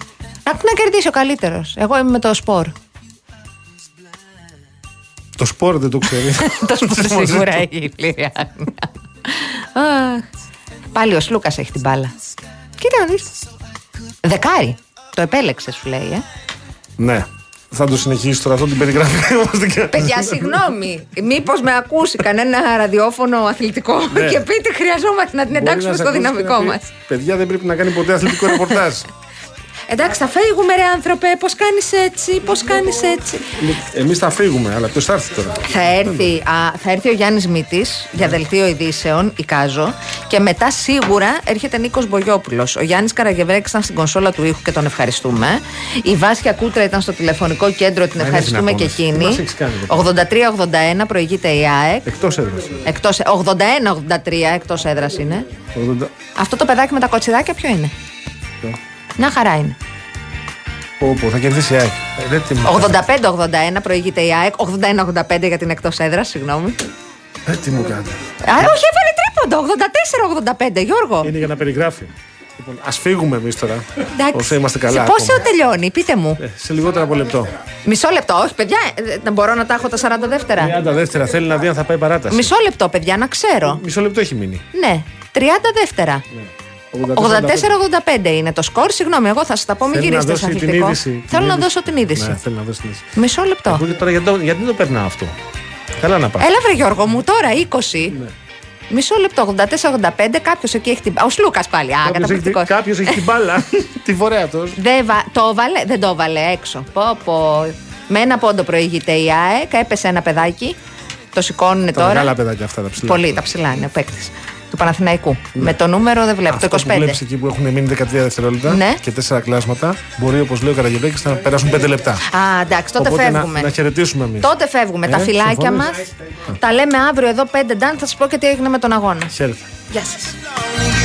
Να κερδίσει ο καλύτερος. Εγώ είμαι με το σπορ. Το σπορ δεν το ξέρει. Το σπορ σίγουρα έχει η πλήρη άγνοια. Πάλι ο Σλούκας έχει την μπάλα. Κοίτα να δεις. Δεκάρι. Το επέλεξε, σου λέει, ε. Ναι. Θα το συνεχίσει τώρα αυτό την περιγραφή μας. Παιδιά, συγγνώμη. Μήπως με ακούσει κανένα ραδιόφωνο αθλητικό και πείτε χρειαζόμαστε να την εντάξουμε στο δυναμικό μας. Παιδιά, δεν πρέπει να κάνει ποτέ αθλητικό ρεπορτάζ. Εντάξει, θα φύγουμε, ρε άνθρωπε, πώς κάνεις έτσι, πώς κάνεις έτσι. Εμείς θα φύγουμε, αλλά ποιος θα έρθει τώρα? Θα έρθει, α, θα έρθει ο Γιάννης Μήτης για δελτίο ειδήσεων, εικάζω, και μετά σίγουρα έρχεται Νίκος Μπογιόπουλος. Ο Γιάννης Καραγεβρέκης ήταν στην κονσόλα του ήχου και τον ευχαριστούμε. Η Βάσια Κούτρα ήταν στο τηλεφωνικό κέντρο, την ευχαριστούμε και εκείνη. ογδόντα τρία ογδόντα ένα προηγείται η ΑΕΚ. Εκτός έδρας. Εκτός, ογδόντα ένα ογδόντα τρία εκτός έδρας είναι. ογδόντα Αυτό το παιδάκι με τα κοτσιδάκια ποιο είναι? Να χαρά είναι. Όπου θα κερδίσει η ΑΕΚ. ογδόντα πέντε ογδόντα ένα προηγείται η ΑΕΚ. ογδόντα ένα ογδόντα πέντε για την εκτός έδρας, συγγνώμη. Ε, τι μου κάνει. Άρα, όχι, έβαλε τρίποντο. ογδόντα τέσσερα ογδόντα πέντε, Γιώργο. Είναι για να περιγράφει. Λοιπόν, ας φύγουμε εμείς τώρα. Όσο είμαστε καλά. Σε πόσο τελειώνει, πείτε μου. Ε, σε λιγότερα από λεπτό. Μισό λεπτό, όχι, παιδιά. Δεν μπορώ να τα έχω τα σαράντα δεύτερα. τριάντα δεύτερα. Θέλει να δει αν θα πάει παράταση. Μισό λεπτό, παιδιά, να ξέρω. Μισό λεπτό έχει μείνει. Ναι, τριάντα δεύτερα. Ναι. ογδόντα τέσσερα ογδόντα πέντε είναι το σκορ. Συγγνώμη, εγώ θα σας τα πω, μην γυρίσετε σε αθλητικό. Είδηση, θέλω να δώσω την είδηση. Ναι, θέλω να δώσω την είδηση. Μισό λεπτό. Τώρα, γιατί, το, γιατί δεν το περνάω αυτό? Καλά να πάω. Έλα, βρε Γιώργο μου, τώρα είκοσι. Ναι. Μισό λεπτό, ογδόντα τέσσερα ογδόντα πέντε. Κάποιος εκεί έχει την μπάλα. Ο Σλούκας πάλι. Α, καταπληκτικός. Κάποιος έχει την μπάλα. Τη φορέα του. Δεν το έβαλε έξω. Πω, πω. Με ένα πόντο προηγείται η ΑΕΚ. Έπεσε ένα παιδάκι. Το σηκώνουν τώρα. Μεγάλα παιδάκια αυτά τα ψηλά. Πολύ τα ψηλά είναι ο παίκτης του Παναθηναϊκού. Ναι. Με το νούμερο δεν βλέπω. Αυτό το είκοσι πέντε. Αν βλέπει εκεί που έχουν μείνει δεκατρία δευτερόλεπτα, ναι, και τέσσερα κλάσματα, μπορεί, όπως λέει ο Καραγεβρέκης, να περάσουν πέντε λεπτά. Α, εντάξει, τότε οπότε φεύγουμε. Να, να χαιρετήσουμε εμείς. Τότε φεύγουμε. Ε, τα φυλάκια μας. Τα λέμε αύριο εδώ πέντε. Ντάν, θα σας πω και τι έγινε με τον αγώνα. Χαίρετε. Γεια σας.